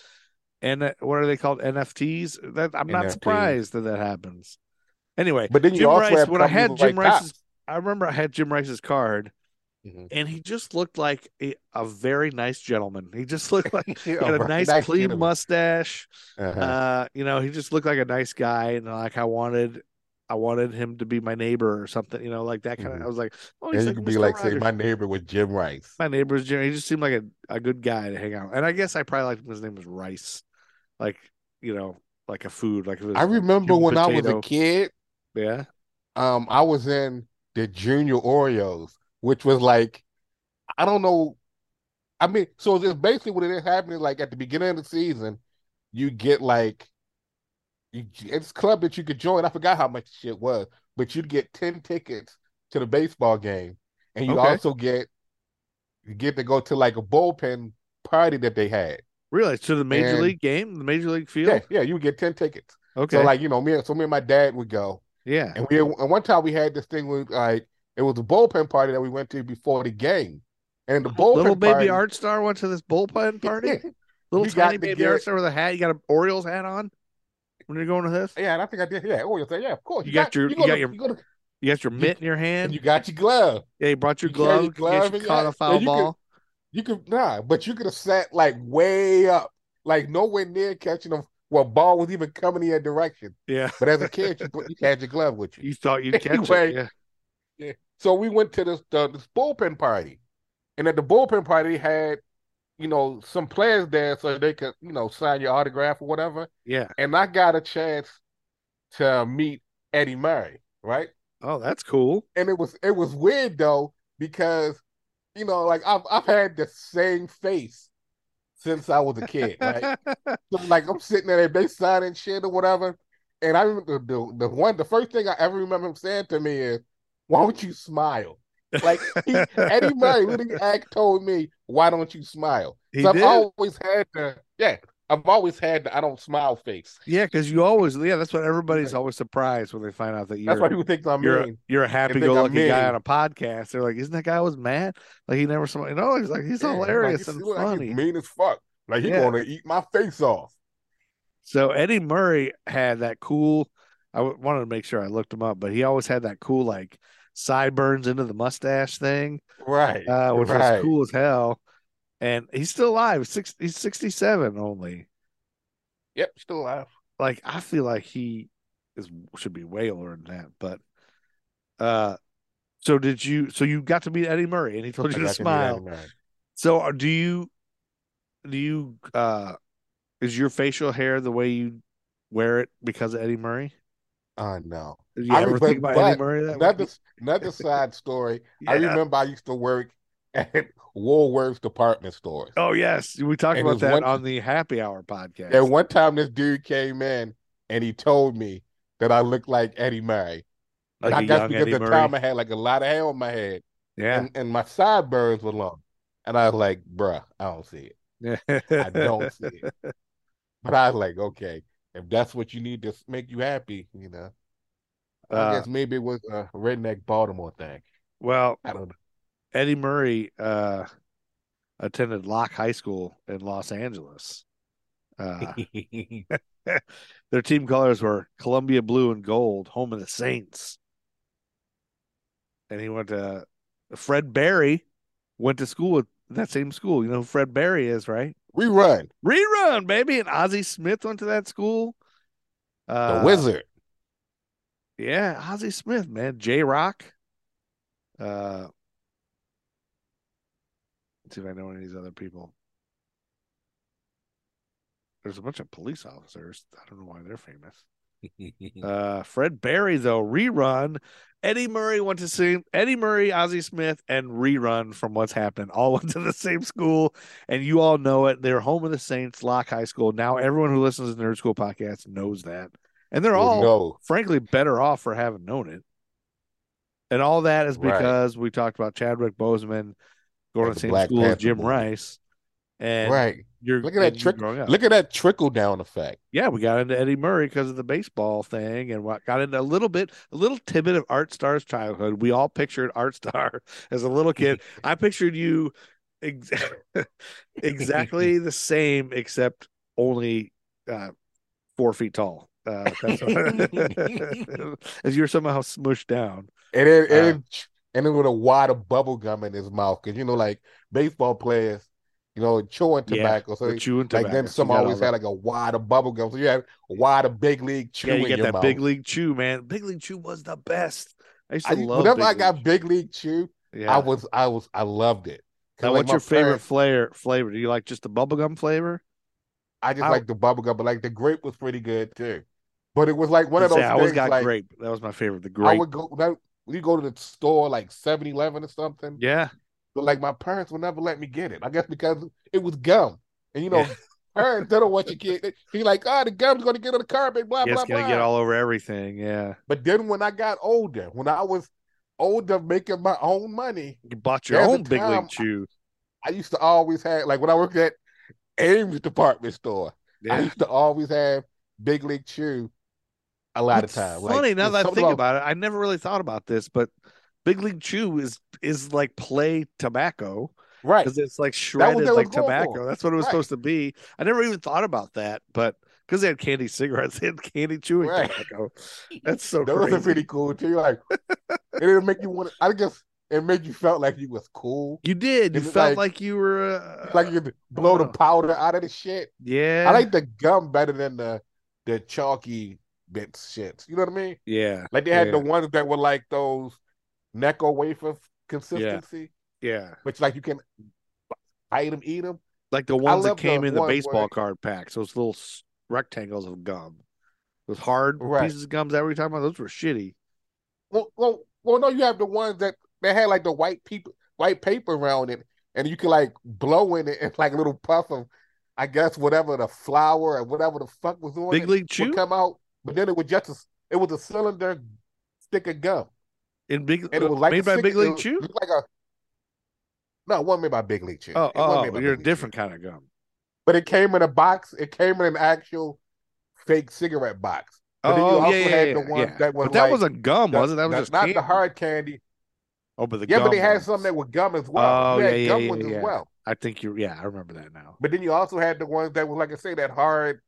and what are they called? NFTs. I'm not surprised that happens. Anyway, but then I remember I had Jim Rice's card, and he just looked like a very nice gentleman. He just looked like had a nice clean mustache. He just looked like a nice guy, and I wanted him to be my neighbor or something, like that kind of. I was like, oh, he's like, my neighbor was Jim Rice. My neighbor was Jim. He just seemed like a good guy to hang out. And I guess I probably liked him. His name was Rice, like a food. Like it was. I remember when potato. I was a kid. Yeah. I was in the Junior Oreos, which was I don't know. I mean, so it's basically what it is happening. Like at the beginning of the season, you get it's a club that you could join. I forgot how much shit was, but you'd get 10 tickets to the baseball game, and you also get to go to a bullpen party that they had. Really? To the major league game, the major league field? Yeah, you would get 10 tickets. Okay. So me and my dad would go. Yeah. And one time we had this thing with it was a bullpen party that we went to before the game, and the bullpen little baby art star went to this bullpen party. Little tiny baby art star with a hat. You got an Orioles hat on. When you're going to this? Yeah, and I think I did. Yeah, Orioles. Yeah, of course. You got your mitt in your hand. You got your glove. Yeah, you brought your glove. You caught a foul ball. But you could have sat way up, nowhere near catching them while ball was even coming in your direction. Yeah. But as a kid, you had your glove with you. You thought you'd catch it. Yeah. So we went to this bullpen party, and at the bullpen party, they had you know, some players there so they could, you know, sign your autograph or whatever. Yeah. And I got a chance to meet Eddie Murray, right? Oh, that's cool. And it was weird though, because, you know, like I've had the same face since I was a kid, right? So, like, I'm sitting there, they signing shit or whatever. And I remember the first thing I ever remember him saying to me is, "Why don't you smile?" Like, Eddie Murray really told me, "Why don't you smile?" So I've always had the I don't smile face. Yeah, because you always, that's what everybody's always surprised when they find out that you're. That's why people think I'm mean. You're a happy-go-lucky guy on a podcast. They're like, "Isn't that guy always mad? Like he never smiled." No, he's like he's hilarious and funny. He's mean as fuck. Like he's gonna eat my face off. So Eddie Murray had that cool. I wanted to make sure I looked him up, but he always had that cool like sideburns into the mustache thing, right? Which was cool as hell. And he's still alive. He's 67 only. Yep, still alive. Like I feel like he should be way older than that. But so did you? So you got to meet Eddie Murray, and he told you to smile. So do you? Is your facial hair the way you wear it because of Eddie Murray? No. Did you ever think about Eddie Murray that way? Another side story. Yeah. I remember I used to work at Woolworth's department stores. Oh, yes. We talked about that on the Happy Hour podcast. And one time this dude came in and he told me that I looked like Eddie Murray. Like I guess because at the time I had like a lot of hair on my head. Yeah. And my sideburns were long. And I was like, bruh, I don't see it. I don't see it. But I was like, okay, if that's what you need to make you happy, you know. I guess maybe it was a redneck Baltimore thing. Well, I don't know. Eddie Murray attended Locke High School in Los Angeles. Their team colors were Columbia blue and gold, home of the Saints. And he went to Fred Berry, went to school with that same school. You know who Fred Berry is, right? Rerun, baby. And Ozzy Smith went to that school. The Wizard. Yeah, Ozzy Smith, man. J-Rock. Let's see if I know any of these other people. There's a bunch of police officers. I don't know why they're famous. Fred Berry, though. Rerun. Eddie Murray went to see Eddie Murray, Ozzy Smith, and Rerun from What's Happening. All went to the same school, and you all know it. They're home of the Saints, Locke High School. Now everyone who listens to the Nerd School podcast knows that. And they're frankly, better off for having known it. And all that is because we talked about Chadwick Boseman going to the same school as Jim Rice. And look at that trickle-down effect. Yeah, we got into Eddie Murray because of the baseball thing and got into a little tidbit of Art Star's childhood. We all pictured Art Star as a little kid. I pictured you exactly the same, except only 4 feet tall. That's as you're somehow smushed down. And then with a wad of bubble gum in his mouth. Because, you know, like baseball players, you know, chewing tobacco. So chewing tobacco. Like then some always had like a wad of bubble gum. So you have a wad of big league chew. Yeah, you get that mouth. Big league chew, man. Big league chew was the best. Whenever I got big league chew, yeah. I loved it. Now, like, what's your favorite flavor? Do you like just the bubble gum flavor? I like the bubble gum, but like the grape was pretty good too. But it was like one of those. I always got like, grape. That was my favorite. The grape. I would go. We go to the store like 7-Eleven or something. Yeah. But like my parents would never let me get it. I guess because it was gum, and you know, parents don't want your kid. He's like, oh, the gum's gonna get on the carpet. Blah blah blah. It's gonna get all over everything. Yeah. But then when I got older, when I was older, making my own money, you bought your own big league chew. I used to always have like when I worked at Ames department store. Yeah. I used to always have big league chew. A lot of time. Funny, like, now that I think about it, I never really thought about this, but big league chew is like play tobacco, right? Because it's like shredded like tobacco. For. That's what it was supposed to be. I never even thought about that, but because they had candy cigarettes, they had candy chewing tobacco. That's so. Those are pretty cool too. Like it didn't make you want. I guess it made you felt like you was cool. You did. You felt like you were like you could blow the powder out of the shit. Yeah, I like the gum better than the chalky. Bits shits, you know what I mean? Yeah, like they had the ones that were like those Necco wafer consistency. Yeah, which like you can bite them, eat them. Like the ones that came in the baseball card packs, those little rectangles of gum. Those hard pieces of gums that we were talking about, those were shitty. Well, no, you have the ones that had like the white paper around it, and you could like blow in it and like a little puff of, I guess, whatever the flour or whatever the fuck was on it. Big League Chew would come out, but then it was a cylinder stick of gum. And it was like made by Big League Chew? No, it wasn't made by Big League Chew. Oh, you're a different kind of gum. But it came in a box. It came in an actual fake cigarette box. But that was a gum, wasn't it? That was just not the hard candy. Oh, but the gum. Yeah, but they had some that were gum as well. Oh, yeah, as well. I think I remember that now. But then you also had the ones that were, like I say, that hard.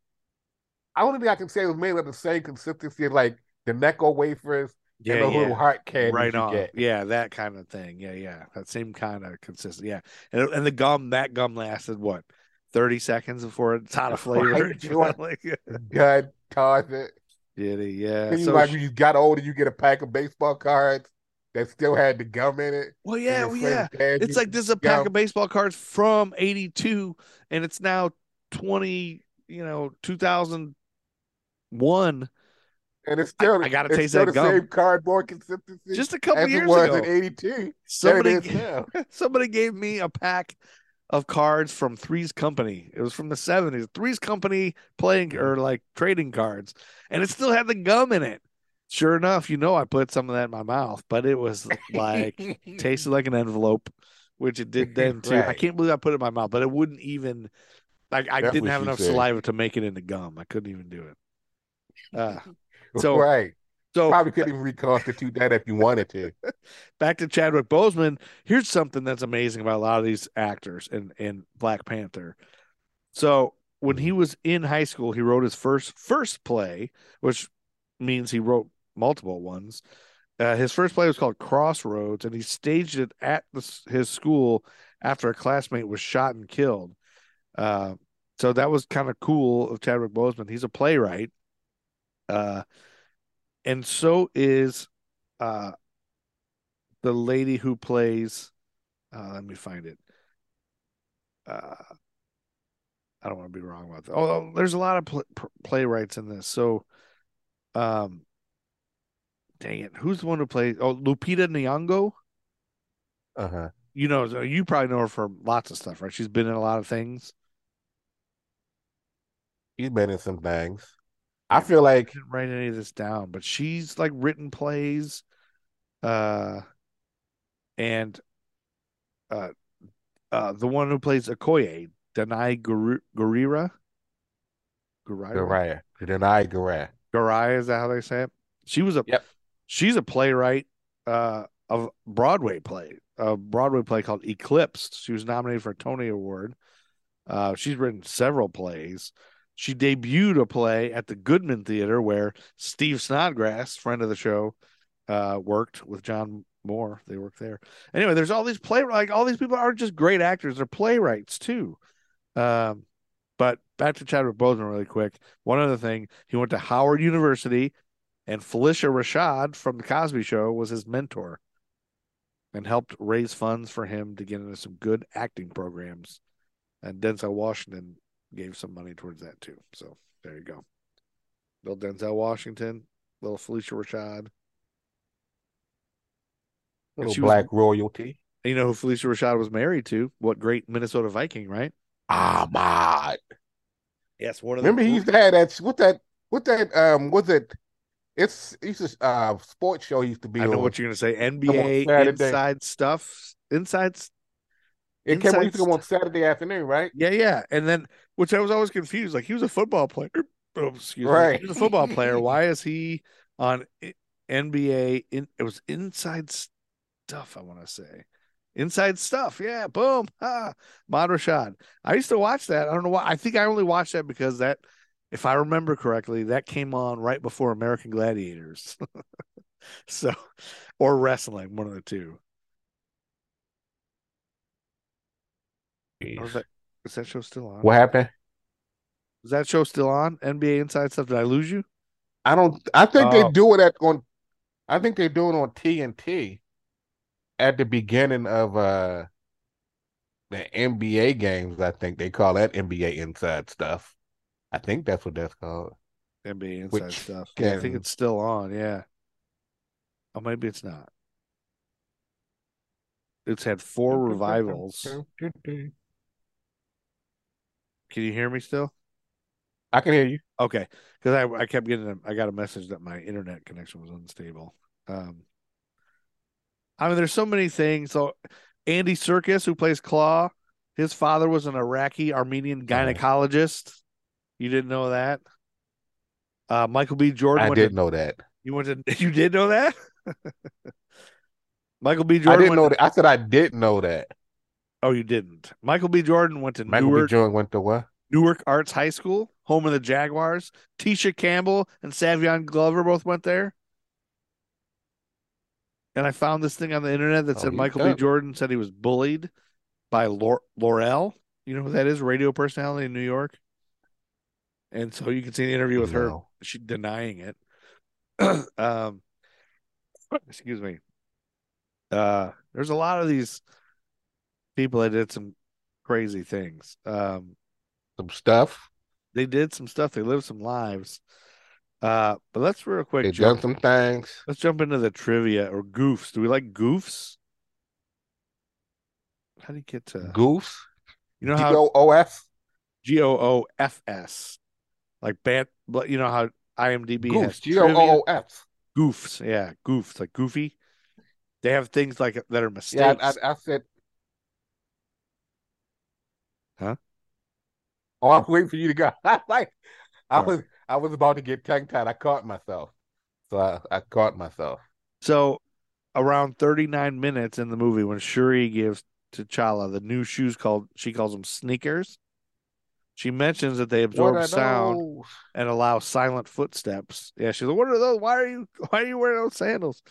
I don't think I can say it was made of the same consistency as like the Necco wafers. Yeah, and little heart candy Yeah, that kind of thing. Yeah, that same kind of consistency. Yeah, and the gum, that gum lasted what 30 seconds before it's out of flavor. God, caused it. Yeah. So like when you got older, you get a pack of baseball cards that still had the gum in it. Well, yeah, candy. It's like this is a pack of baseball cards from '82, and it's now 2001. And it's still the same cardboard consistency. Just a couple years ago, in '82, somebody gave me a pack of cards from Three's Company. It was from the '70s. Three's Company playing or like trading cards, and it still had the gum in it. Sure enough, I put some of that in my mouth, but it was like tasted like an envelope, which it did then too. Right. I can't believe I put it in my mouth, but it wouldn't even like I didn't have enough saliva to make it into gum. I couldn't even do it. So probably couldn't even reconstitute that if you wanted to. Back to Chadwick Boseman. Here's something that's amazing about a lot of these actors in Black Panther. So when he was in high school, he wrote his first play, which means he wrote multiple ones. His first play was called Crossroads, and he staged it at his school after a classmate was shot and killed. So that was kind of cool of Chadwick Boseman. He's a playwright. And so is the lady who plays let me find it. I don't want to be wrong about that. Oh, there's a lot of playwrights in this. So dang it. Who's the one who plays Lupita Nyong'o? Uh-huh. You probably know her from lots of stuff, right? She's been in a lot of things. She's been in some things. I feel like I didn't write any of this down, but she's like written plays, and the one who plays Okoye, Danai Gurira. Danai Gurira. Gurira, is that how they say it? She's a playwright of a Broadway play called Eclipsed. She was nominated for a Tony Award. She's written several plays. She debuted a play at the Goodman Theater where Steve Snodgrass, friend of the show, worked with John Moore. They worked there. Anyway, there's all these all these people aren't just great actors. They're playwrights too. But back to Chadwick Boseman really quick. One other thing, he went to Howard University, and Felicia Rashad from The Cosby Show was his mentor and helped raise funds for him to get into some good acting programs. And Denzel Washington gave some money towards that too. So there you go. Little Denzel Washington, little Felicia Rashad. Little black royalty. You know who Felicia Rashad was married to? What great Minnesota Viking, right? Ahmad. Yes, one of them. Remember he used to have that was it? It's sports show he used to be on. I know what you're gonna say. NBA inside stuff. It came out on Saturday afternoon, right? Yeah. And then, which I was always confused. Like, he was a football player. Oh, excuse me. He was a football player. Why is he on NBA? It was Inside Stuff, I want to say. Inside Stuff. Yeah, boom. Ah, Ahmad Rashad. I used to watch that. I don't know why. I think I only watched that because that, if I remember correctly, that came on right before American Gladiators. So, or wrestling, one of the two. Is that show still on? What happened? Is that show still on? NBA Inside Stuff. Did I lose you? I think they do it on TNT at the beginning of the NBA games, I think they call that NBA Inside Stuff. I think that's what that's called. NBA Inside Stuff. I think it's still on, yeah. Or maybe it's not. It's had 4 revivals. Can you hear me still? I can hear you. Okay. Because I kept getting I got a message that my internet connection was unstable. I mean, there's so many things. So Andy Serkis, who plays Klaue, his father was an Iraqi Armenian gynecologist. You didn't know that? Michael B. Jordan. I did know that. You did know that? Michael B. Jordan. I didn't know that. I said I did know that. Oh, you didn't. Michael B. Jordan went to Michael B. Jordan went to what? Newark Arts High School, home of the Jaguars. Tisha Campbell and Savion Glover both went there. And I found this thing on the internet that said Michael B. Jordan said he was bullied by Laurel. You know who that is? Radio personality in New York. And so you can see an interview with her. She denying it. Excuse me. There's a lot of these people that did some crazy things. Some stuff. They did some stuff. They lived some lives. But let's real quick. They done some things. Let's jump into the trivia or goofs. Do we like goofs? How do you get to goofs? You know how G-O-O-F? G-O-O-F-S. Like you know how IMDb goofs, has G-O-O-F. Goofs, yeah, goofs, like goofy. They have things like that are mistakes. Yeah, I said. Huh? Oh, I'm waiting for you to go. I was about to get tongue-tied. I caught myself. So I caught myself. So around 39 minutes in the movie, when Shuri gives T'Challa the new shoes she calls them sneakers, she mentions that they absorb sound and allow silent footsteps. Yeah, she's like, what are those? Why are you wearing those sandals?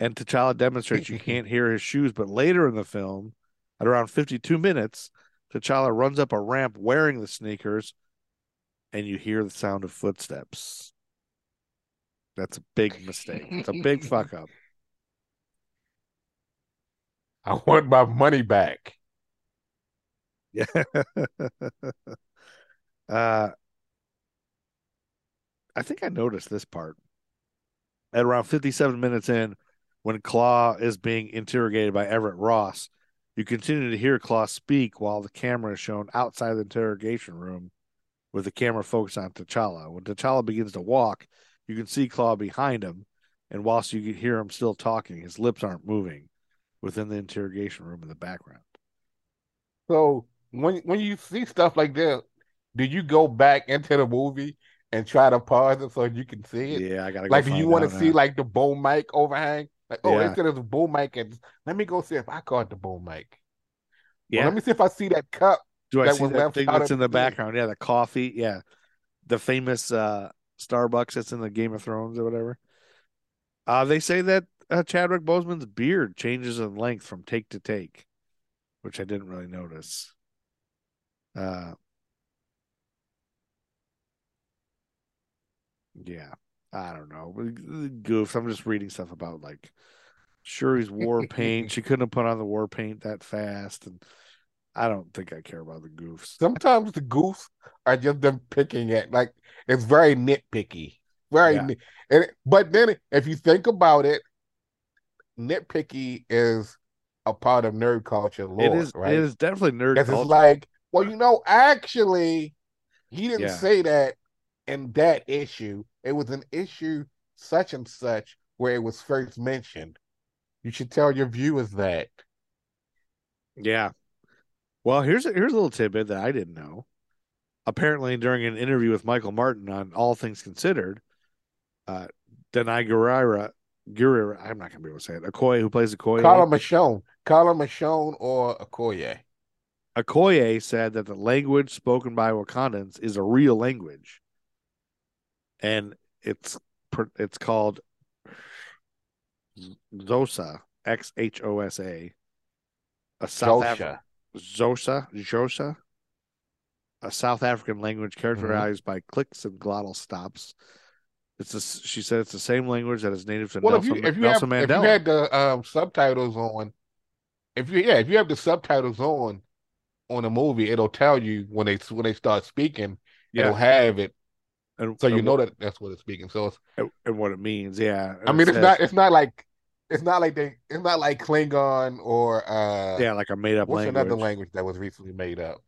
And T'Challa demonstrates you can't hear his shoes. But later in the film, at around 52 minutes, T'Challa runs up a ramp wearing the sneakers, and you hear the sound of footsteps. That's a big mistake. It's a big fuck up. I want my money back. Yeah. I think I noticed this part. At around 57 minutes in, when Klaue is being interrogated by Everett Ross, you continue to hear Klaue speak while the camera is shown outside the interrogation room with the camera focused on T'Challa. When T'Challa begins to walk, you can see Klaue behind him, and whilst you can hear him still talking, his lips aren't moving within the interrogation room in the background. So when you see stuff like that, do you go back into the movie and try to pause it so you can see it? Yeah, I gotta go. Like, do you want to see like the bow mic overhang? Like, instead of the bow mic, and let me go see if I caught the bow mic. Yeah, well, let me see if I see that cup. Do I see that thing that's in the background? Yeah, the coffee. Yeah, the famous Starbucks that's in the Game of Thrones or whatever. They say that Chadwick Boseman's beard changes in length from take to take, which I didn't really notice. Yeah, I don't know. Goofs. I'm just reading stuff about like Shuri's war paint. She couldn't have put on the war paint that fast, and I don't think I care about the goofs. Sometimes the goofs are just them picking at, like, it's very nitpicky. But then if you think about it, nitpicky is a part of nerd culture lore. It is, right? It is definitely nerd culture. It's like, well, you know, actually, he didn't say that. In that issue, it was an issue such and such where it was first mentioned. You should tell your viewers that. Yeah. Well, here's a little tidbit that I didn't know. Apparently, during an interview with Michael Martin on All Things Considered, Danai Gurira, I'm not going to be able to say it, Okoye, who plays Okoye. Call him Michonne or Okoye. Okoye said that the language spoken by Wakandans is a real language. And it's called Xhosa, Xhosa, a Xhosa, a South African language characterized by clicks and glottal stops. She said it's the same language that is native to Nelson Mandela. If you had the subtitles on, on a movie, it'll tell you when they start speaking. Yeah. It'll have it, and, so you know that that's what it's speaking. So it's, and what it means. Yeah, I mean, it's not like Klingon or like a made up. What's language. Another language that was recently made up?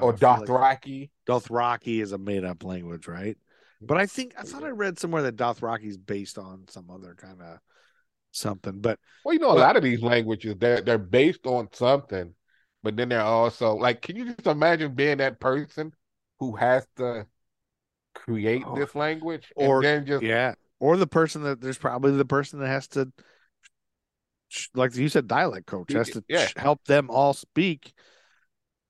Or Dothraki. Like Dothraki is a made up language, right? But I thought I read somewhere that Dothraki is based on some other kind of something. But a lot of these languages they're based on something, but then they're also like, can you just imagine being that person who has to create this language, or then or the person that has to, like you said, dialect coach has to help them all speak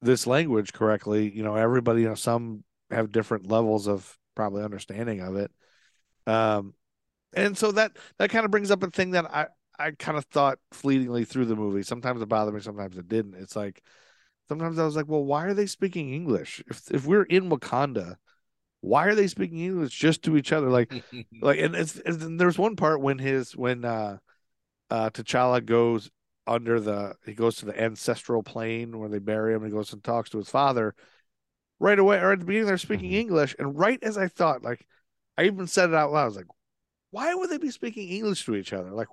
this language correctly. Everybody, some have different levels of probably understanding of it. And so that kind of brings up a thing that I kind of thought fleetingly through the movie. Sometimes it bothered me, sometimes it didn't. It's like, sometimes I was like, well, why are they speaking English? If we're in Wakanda, why are they speaking English just to each other? And there's one part when T'Challa goes he goes to the ancestral plane where they bury him. He goes and talks to his father right away, or at the beginning, they're speaking English. And right as I thought, like, I even said it out loud. I was like, why would they be speaking English to each other? Like,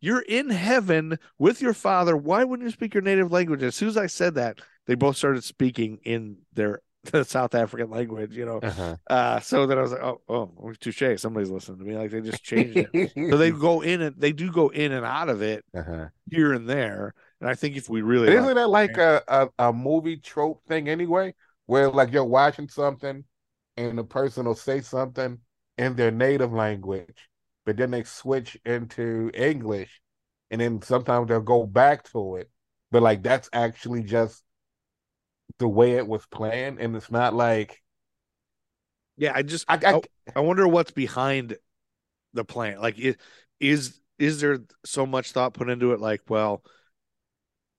you're in heaven with your father. Why wouldn't you speak your native language? As soon as I said that, they both started speaking in the South African language, so then I was like, oh, touche. Somebody's listening to me. Like, they just changed it. So they do go in and out of it here and there. And I think if we really, isn't that like a movie trope thing anyway, where like you're watching something and the person will say something in their native language, but then they switch into English, and then sometimes they'll go back to it. But like, that's actually just the way it was planned, and it's not like, I wonder what's behind the plan. Like, is there so much thought put into it? Like, well,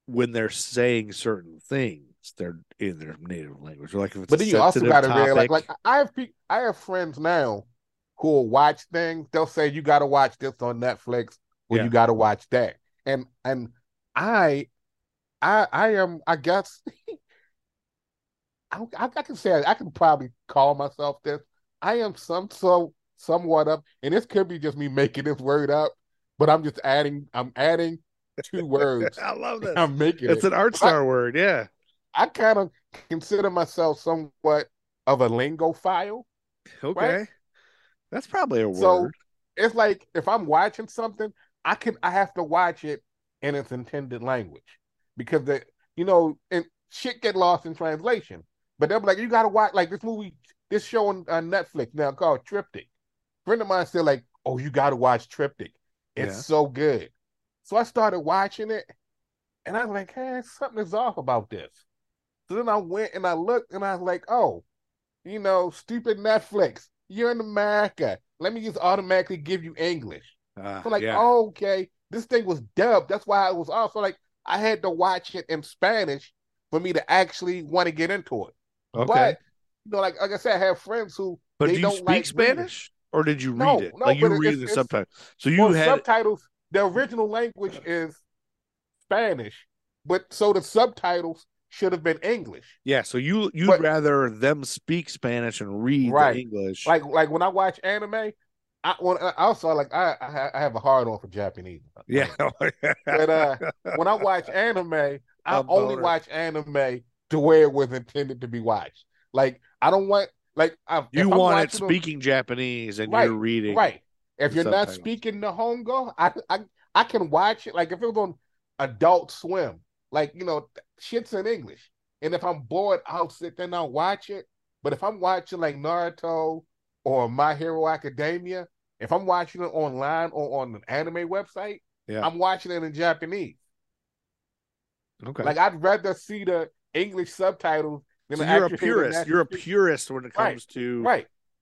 when they're saying certain things, they're in their native language. Like, if it's, but then you also got to realize, like, I have friends now who will watch things. They'll say, you got to watch this on Netflix, or you got to watch that. And I am, I guess, I can say, I can probably call myself this. I am somewhat up, and this could be just me making this word up, but I'm adding two words. I love that. I'm making it's an art star word. Yeah. I kind of consider myself somewhat of a lingophile. Okay. Right? That's probably a word. So it's like, if I'm watching something, I have to watch it in its intended language, because and shit get lost in translation. But they'll be like, you gotta watch, like, this movie, this show on Netflix now called Triptych. A friend of mine said, like, oh, you gotta watch Triptych. It's so good. So I started watching it, and I was like, hey, something is off about this. So then I went and I looked, and I was like, oh, stupid Netflix, you're in America. Let me just automatically give you English. So like, okay, this thing was dubbed. That's why it was off. So like, I had to watch it in Spanish for me to actually want to get into it. Okay. But, like I said, I have friends who do you speak Spanish? Or did you read it? No, like, you read the subtitles. So you had subtitles. The original language is Spanish, but so the subtitles should have been English. Yeah, so you'd rather them speak Spanish and read the English. Like when I watch anime, I have a hard on for Japanese. Yeah. But when I watch anime, I only watch anime to where it was intended to be watched. Like, I don't want, like, you want it speaking Japanese and you're reading. Right. If you're not speaking the Hongo, I can watch it. Like, if it was on Adult Swim, like, shit's in English. And if I'm bored, I'll sit there and I'll watch it. But if I'm watching like Naruto or My Hero Academia, if I'm watching it online or on an anime website, I'm watching it in Japanese. Okay. Like, I'd rather see the English subtitles than the actual. You're a purist when it comes to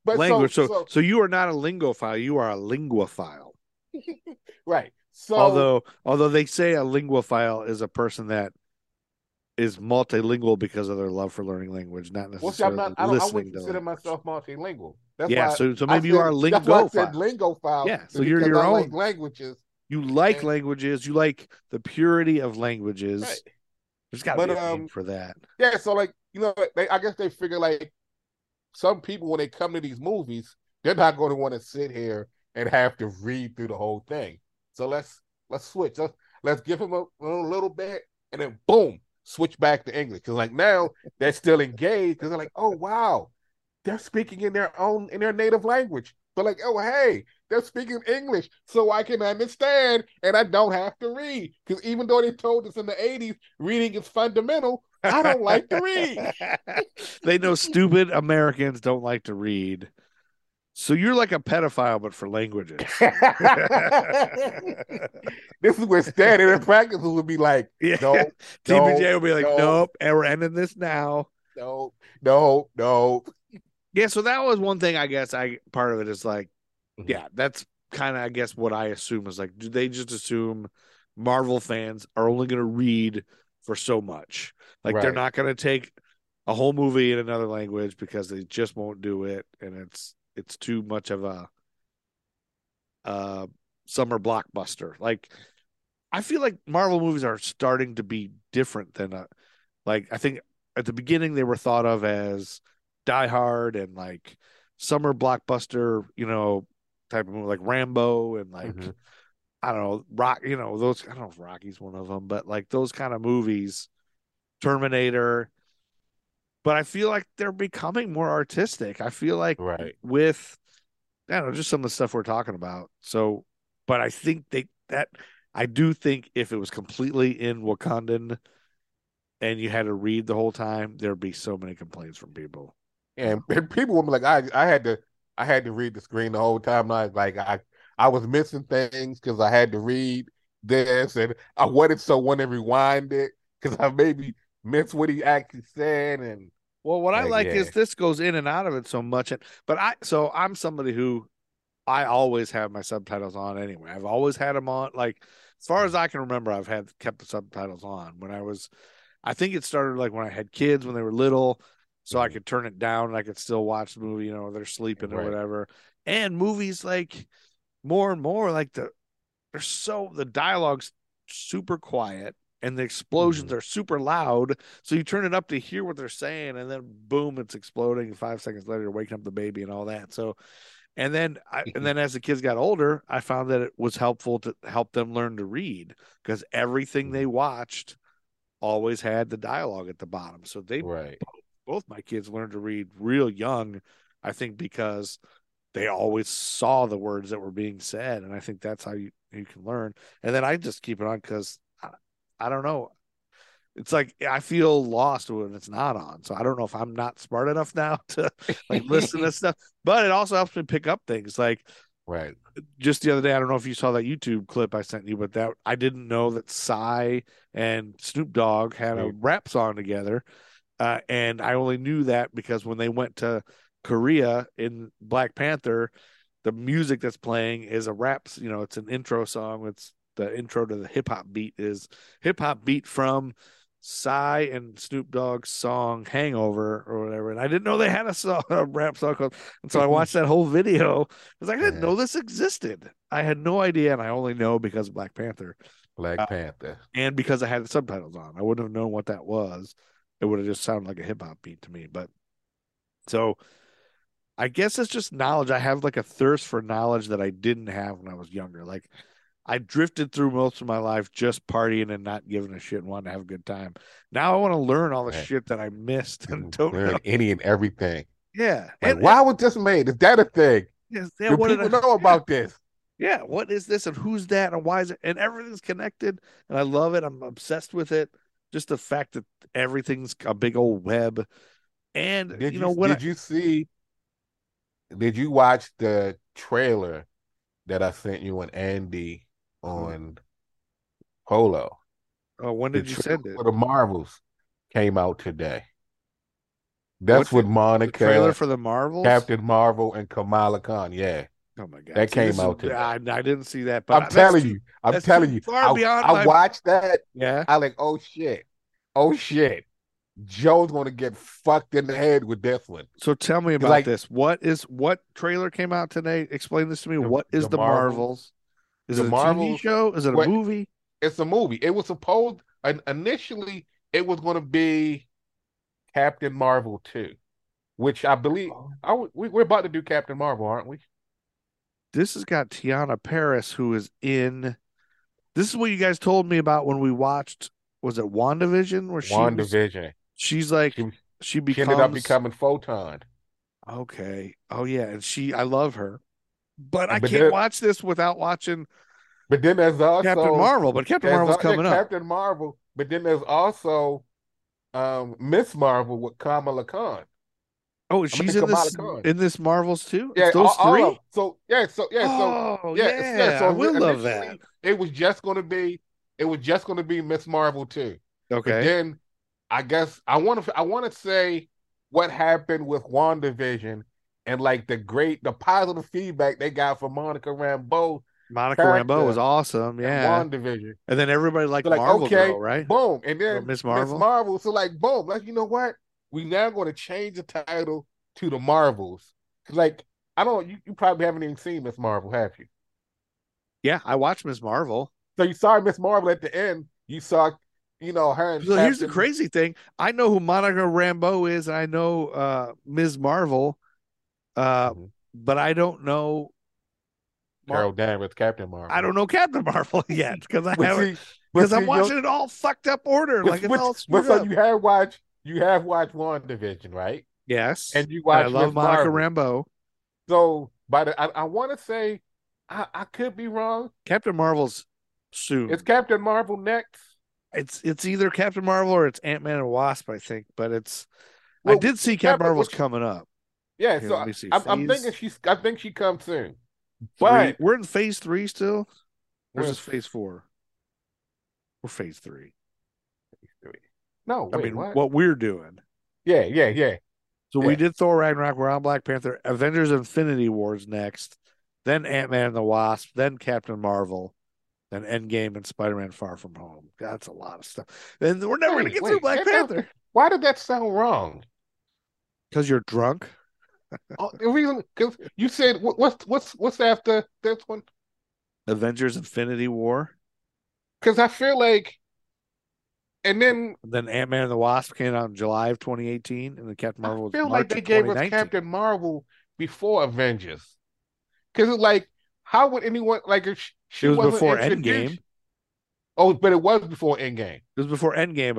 but language. So you are not a lingophile. You are a linguophile. Right. So although they say a linguophile is a person that is multilingual because of their love for learning language, not necessarily I wouldn't consider myself multilingual. That's why so maybe you are a lingophile. That's why I said lingophile. Yeah, so you're your own. Like languages. You like languages. You like the purity of languages. Right. There's got to be a name for that. Yeah, so like, you know, I guess they figure like some people when they come to these movies, they're not going to want to sit here and have to read through the whole thing. So let's switch. Let's give him a little bit, and then boom, switch back to English. Because like now they're still engaged. Because they're like, oh wow, they're speaking in their own native language. But like, oh hey, they're speaking English, so I can understand, and I don't have to read. Because even though they told us in the 80s, reading is fundamental, I don't like to read. They know stupid Americans don't like to read. So you're like a pedophile, but for languages. This is where standing in practice would be like, yeah. No. TPJ would be like, nope, and we're ending this now. No. Yeah, so that was one thing, I guess. Part of it is like, yeah, that's kind of, I guess, what I assume is like, do they just assume Marvel fans are only going to read for so much? Like, right. They're not going to take a whole movie in another language because they just won't do it, and it's too much of a summer blockbuster. Like, I feel like Marvel movies are starting to be different than like, I think at the beginning they were thought of as Die Hard and like summer blockbuster, you know, type of movie, like Rambo and like, mm-hmm. I don't know, Rock, you know, those, I don't know if Rocky's one of them, but like those kind of movies, Terminator. But I feel like they're becoming more artistic. I feel like with, I don't know, just some of the stuff we're talking about. So, but I think I do think if it was completely in Wakandan and you had to read the whole time, there'd be so many complaints from people. And people would be like, I had to read the screen the whole time. I was like, I was missing things because I had to read this, and I wanted someone to rewind it because I maybe missed what he actually said. And well, what I like is this goes in and out of it so much. But I'm somebody who I always have my subtitles on anyway. I've always had them on. Like as far as I can remember, I've kept the subtitles on when I think it started like when I had kids when they were little, so I could turn it down and I could still watch the movie, you know, they're sleeping or whatever. And movies like more and more like the dialogue's super quiet and the explosions are super loud. So you turn it up to hear what they're saying, and then boom, it's exploding. 5 seconds later, you're waking up the baby and all that. So, and then as the kids got older, I found that it was helpful to help them learn to read because everything they watched always had the dialogue at the bottom. So they both my kids learned to read real young, I think, because they always saw the words that were being said. And I think that's how you can learn. And then I just keep it on because I don't know. It's like I feel lost when it's not on. So I don't know if I'm not smart enough now to like listen to stuff. But it also helps me pick up things. Like just the other day, I don't know if you saw that YouTube clip I sent you, but that I didn't know that Psy and Snoop Dogg had a rap song together. And I only knew that because when they went to Korea in Black Panther, the music that's playing is a rap, you know, it's an intro song. It's the intro to the hip hop beat from Psy and Snoop Dogg's song Hangover or whatever. And I didn't know they had a rap song called. And so I watched that whole video. I didn't know this existed. I had no idea. And I only know because of Black Panther. And because I had the subtitles on, I wouldn't have known what that was. It would have just sounded like a hip hop beat to me. But so I guess it's just knowledge. I have like a thirst for knowledge that I didn't have when I was younger. Like I drifted through most of my life just partying and not giving a shit and wanting to have a good time. Now I want to learn all the shit that I missed and don't learn know. Any and everything. Yeah. Like, and why was this made? Is that a thing? Yes. Yeah, what people know about this? Yeah. What is this and who's that and why is it? And everything's connected and I love it. I'm obsessed with it. Just the fact that everything's a big old web. And did you watch the trailer that I sent you and Andy on Polo? Oh, when did you send it? The Marvels came out today. That's with Monica. The trailer for the Marvels? Captain Marvel and Kamala Khan, yeah. Oh my God. That came out today. I didn't see that, but I'm telling you. I watched that. Yeah. I like, oh shit. Joe's gonna get fucked in the head with this one. So tell me about this. What trailer came out today? Explain this to me. What is the Marvels? Is it a TV show? Is it a movie? It's a movie. It was supposed initially it was going to be Captain Marvel 2, which I believe we're about to do Captain Marvel, aren't we? This has got Tiana Paris, who is in. This is what you guys told me about when we watched. Was it WandaVision? Where WandaVision. She's like she ended up becoming Photon. Okay. Oh yeah, and I love her, but I can't watch this without watching. But then there's also Captain Marvel. But Captain Marvel's coming up. Captain Marvel. But then there's also Miss Marvel with Kamala Khan. Oh, she's in this Marvels too? Yeah, it's those three. So we love that. It was just going to be Miss Marvel too. Okay. But then I guess I want to say what happened with WandaVision and like the positive feedback they got from Monica Rambeau. Monica Rambeau was awesome, yeah. WandaVision, and then everybody liked Marvel, okay, though, right? Boom, and then Miss Marvel. So boom, you know what? We now going to change the title to the Marvels. You probably haven't even seen Miss Marvel, have you? Yeah, I watched Miss Marvel. So you saw Miss Marvel at the end. You saw, her. And here's the crazy thing: I know who Monica Rambeau is, and I know Ms. Marvel, but I don't know Carol Danvers, Captain Marvel. I don't know Captain Marvel yet because I haven't. Because I'm watching it all fucked up order, all screwed up. So you have watched. You have watched WandaVision, right? Yes. And you watched. And I love Monica Rambeau. So, I want to say, I could be wrong. Captain Marvel's soon. It's Captain Marvel next. It's either Captain Marvel or it's Ant-Man and Wasp, I think. But it's. Well, I did see Captain Marvel's coming up. Yeah, here, so I'm thinking I think she comes soon. But we're in phase 3 still. Or is this phase 4? We're phase 3. No, what we're doing. Yeah. So we did Thor Ragnarok. We're on Black Panther. Avengers Infinity War's next. Then Ant-Man and the Wasp. Then Captain Marvel. Then Endgame and Spider-Man Far From Home. That's a lot of stuff. Then we're never going to get through Black Panther. Why did that sound wrong? Because you're drunk? The reason, because you said, what's after this one? Avengers Infinity War. Because I feel like... And then Ant-Man and the Wasp came out in July of 2018, and the Captain Marvel was March of 2019. I feel like they gave us Captain Marvel before Avengers. Because, how would anyone, if she it was wasn't before Endgame. Oh, but it was before Endgame. It was before Endgame,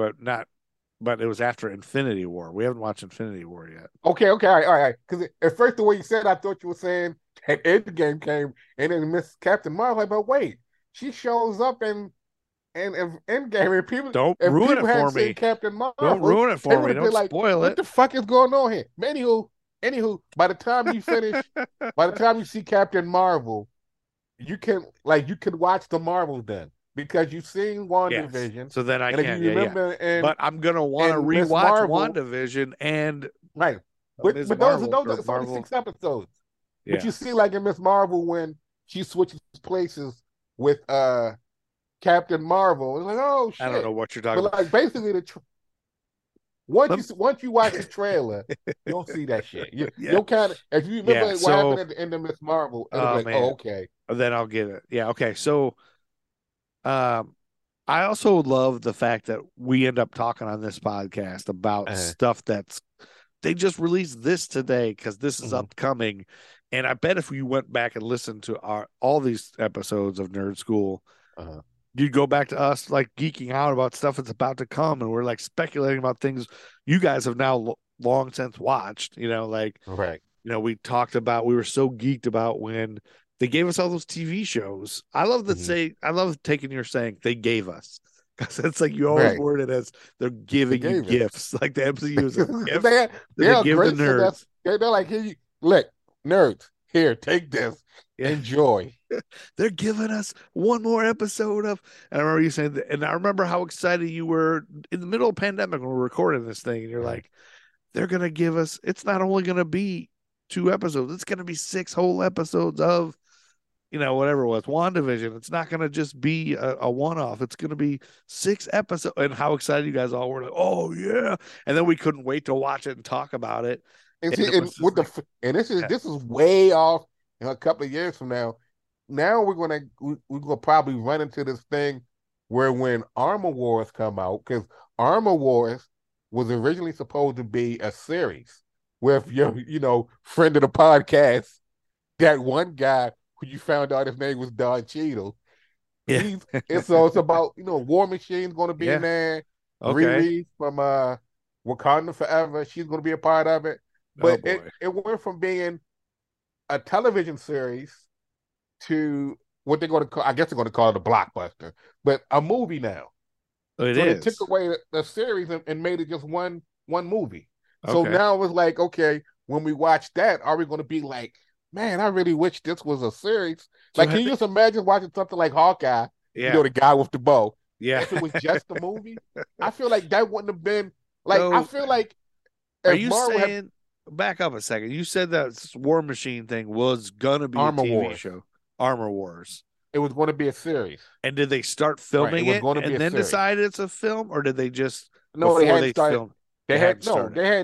but it was after Infinity War. We haven't watched Infinity War yet. Okay, all right. Because at first, the way you said it, I thought you were saying that Endgame came, and then Miss Captain Marvel, but wait, she shows up and... And if Endgame, if people don't ruin it for me, Captain Marvel, don't ruin it for me. Don't spoil it. What the fuck is going on here? Anywho, by the time you see Captain Marvel, you can watch the Marvel then because you've seen WandaVision. Yes. So then I can. Yeah. But I'm gonna want to rewatch WandaVision and right. But those are only 6 episodes. Yeah. But you see, in Miss Marvel when she switches places with Captain Marvel. It's oh shit! I don't know what you're talking about. Basically, once you watch the trailer, you don't see that shit. You'll kind of if you remember what happened at the end of Miss Marvel. Okay. Then I'll get it. Yeah, okay. So, I also love the fact that we end up talking on this podcast about stuff that's they just released this today because this is upcoming, and I bet if we went back and listened to all these episodes of Nerd School. You go back to us geeking out about stuff that's about to come, and we're speculating about things you guys have now long since watched. Right. We talked about we were so geeked about when they gave us all those TV shows. I love to say I love taking your saying they gave us because it's you always word it as they're giving you gifts like the MCU is a gift. they give the nerds. They're here you look nerds here take this enjoy. They're giving us one more episode of, and I remember you saying that, and I remember how excited you were in the middle of the pandemic when we were recording this thing, and you're they're going to give us, it's not only going to be 2 episodes, it's going to be 6 whole episodes of, whatever it was, WandaVision. It's not going to just be a one-off. It's going to be 6 episodes, and how excited you guys all were, oh, yeah, and then we couldn't wait to watch it and talk about it. This is way off a couple of years from now. Now we're gonna probably run into this thing where when Armor Wars come out, because Armor Wars was originally supposed to be a series with your, friend of the podcast, that one guy who you found out his name was Don Cheadle. Yeah. And so it's about, War Machine's going to be in there. Okay. Riri from Wakanda Forever, she's going to be a part of it. But it went from being a television series to what they're going to call, I guess they're going to call it a blockbuster, but a movie now. So they took away the series and made it just one movmovie. Okay. So now it's like, okay, when we watch that, are we going to be like, man, I really wish this was a series? Like, can you just imagine watching something like Hawkeye? Yeah. The guy with the bow. Yeah. If it was just a movie, I feel like that wouldn't have been like. So, I feel like. Are you Marvel saying? Back up a second. You said that War Machine thing was gonna be Armor a TV Wars. Show. Armor Wars. It was going to be a series. And did they start filming it and then decide it's a film, or did they just? No, they hadn't started. They hadn't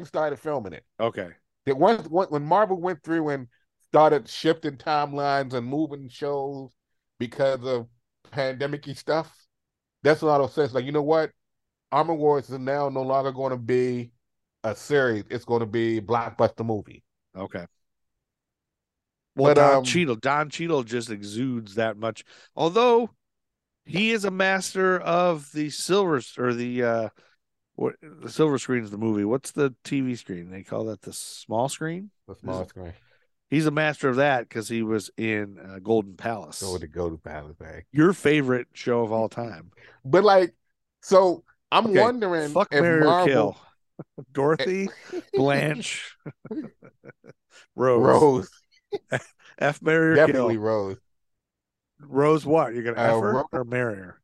started filming it. Okay. When Marvel went through and started shifting timelines and moving shows because of pandemic-y stuff, that's a lot of sense. Like, you know what? Armor Wars is now no longer going to be a series. It's going to be a blockbuster movie. Okay. Well, but, Don Cheadle just exudes that much. Although he is a master of the silver or the silver screen is the movie. What's the TV screen? They call that the small screen. The small screen. He's a master of that because he was in Golden Palace. So the Golden Palace, man. Your favorite show of all time. But like, so I'm wondering, fuck, if marry, Marvel... kill Dorothy, Blanche, Rose. F, marry, or definitely kill. Rose. Rose, what? You're gonna F her or marry her?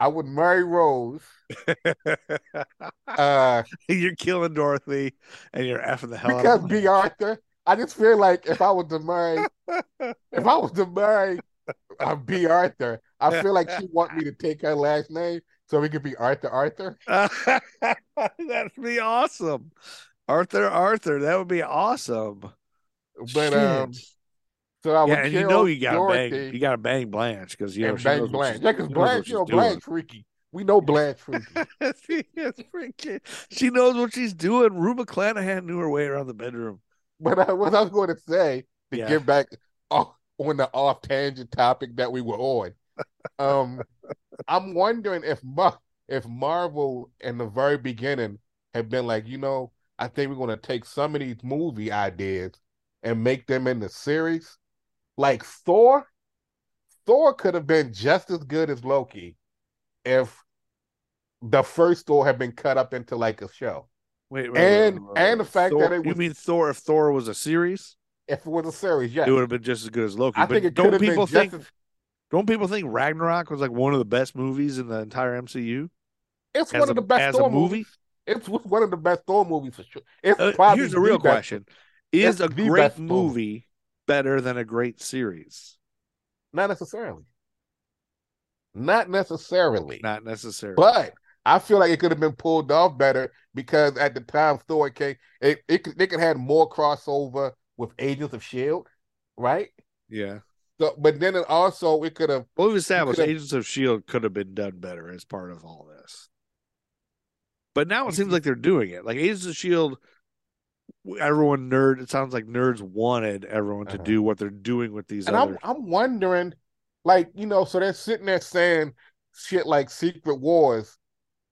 I would marry Rose. You're killing Dorothy, and you're effing the hell out of her. Because B. Arthur. I just feel like if I was to marry B. Arthur, I feel like she want me to take her last name so we could be Arthur. That'd be awesome, Arthur. That would be awesome. But shit. So I would. Yeah, and you gotta Dorothy, bang. You gotta bang Blanche because bang Blanche. Yeah, because Blanche, Blanche freaky. We know Blanche freaky. She is freaky. She knows what she's doing. Ruba Clanahan knew her way around the bedroom. But what I was going to say, to get back on the off-tangent topic that we were on, I'm wondering if Marvel in the very beginning had been like, I think we're going to take some of these movie ideas and make them into series. Like Thor. Thor could have been just as good as Loki if the first Thor had been cut up into like a show. Wait, the fact that it was... You mean Thor, if Thor was a series? If it was a series, yeah. It would have been just as good as Loki. I think don't people think Ragnarok was like one of the best movies in the entire MCU? It's one of the best Thor movies. It's one of the best Thor movies for sure. Here's the real question. Is a great movie better than a great series? Not necessarily. But... I feel like it could have been pulled off better because at the time, Thor came, they could have had more crossover with Agents of S.H.I.E.L.D., right? Yeah. So, but then it also, it could have... Well, we've established Agents of S.H.I.E.L.D. could have been done better as part of all this. But now it seems like they're doing it. Like Agents of S.H.I.E.L.D., it sounds like nerds wanted everyone to do what they're doing with these others. I'm wondering, so they're sitting there saying shit like Secret Wars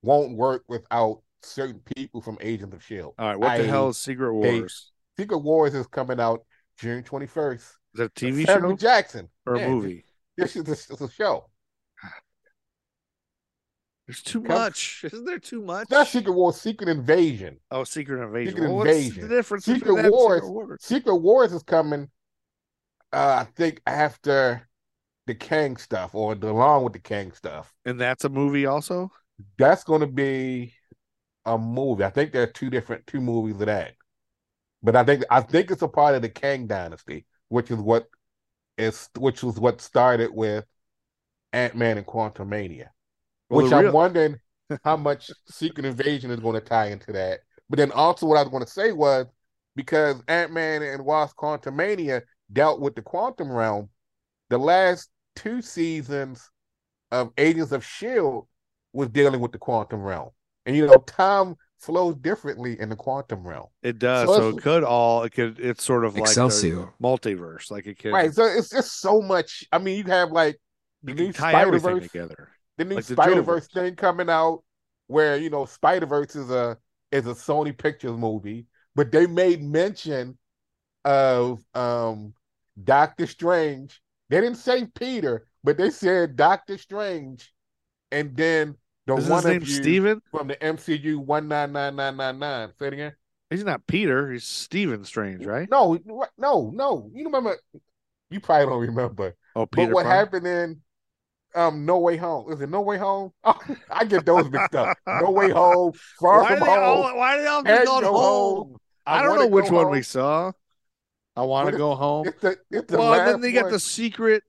won't work without certain people from Agents of S.H.I.E.L.D. All right, what the hell is Secret Wars? Secret Wars is coming out June 21st. Is that a TV show? Samuel Jackson. Or a movie? This is a show. There's too much. Isn't there too much? Not Secret Wars, Secret Invasion. Oh, Secret Invasion. What's the difference between that and Secret Wars? Secret Wars is coming, I think, after the Kang stuff, or along with the Kang stuff. And that's a movie also? That's going to be a movie. I think there are two movies of that, but I think it's a part of the Kang Dynasty, which was what started with Ant-Man and Quantumania. I'm wondering how much Secret Invasion is going to tie into that. But then also, what I was going to say was because Ant-Man and Wasp: Quantumania dealt with the quantum realm, the last two seasons of Agents of S.H.I.E.L.D. was dealing with the quantum realm. And, you know, time flows differently in the quantum realm. It does. So it could all, it's sort of like Excelsior, the multiverse. Like it could. Right. So it's just so much. I mean, you have like the new Spider-Verse together. The new like Spider-Verse thing coming out where, you know, Spider-Verse is a Sony Pictures movie, but they made mention of Doctor Strange. They didn't say Peter, but they said Doctor Strange. And then the is one of you Steven? From the MCU 199999. Say it again. He's not Peter. He's Stephen Strange, right? No. You remember? You probably don't remember. Oh, Peter. But what happened in No Way Home? Is it No Way Home? Oh, I get those mixed up. No Way Home. Why do they all be called Home? I don't know which one we saw. I want to go home. Well, and then they got the secret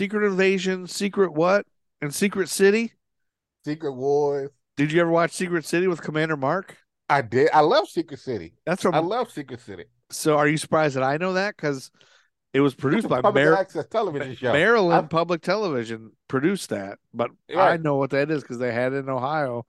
invasion, secret what? And Secret City? Secret Wars. Did you ever watch Secret City with Commander Mark? I did. I love Secret City. I love Secret City. So are you surprised that I know that? Because it was produced by Maryland Public Television produced that. But right. I know what that is because they had it in Ohio.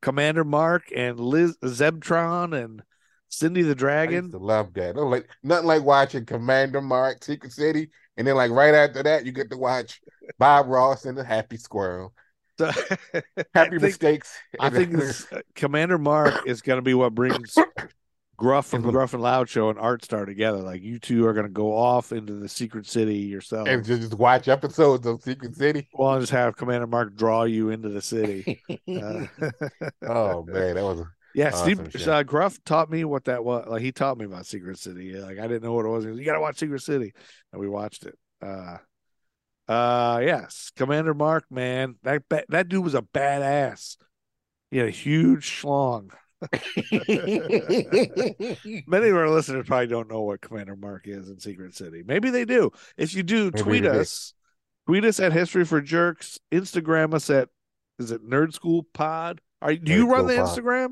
Commander Mark and Liz Zebtron and Cindy the Dragon. I used to love that. Like, nothing like watching Commander Mark, Secret City. And then, like, right after that, you get to watch Bob Ross and the Happy Squirrel. So, Mistakes. I think this, Commander Mark is going to be what brings Gruff from the Gruff and Loud Show and Art Star together. Like, you two are going to go off into the Secret City yourself. And just watch episodes of Secret City. Well, I'll just have Commander Mark draw you into the city. Oh, man, that was awesome. Steve, Gruff taught me what that was. Like, he taught me about Secret City. Like, I didn't know what it was. He goes, you got to watch Secret City. And we watched it. Yes. Commander Mark, man. That dude was a badass. He had a huge schlong. Many of our listeners probably don't know what Commander Mark is in Secret City. Maybe they do. If you do, tweet us. Tweet us at History for Jerks. Instagram us at, is it Nerd School Pod? Do you run the Instagram?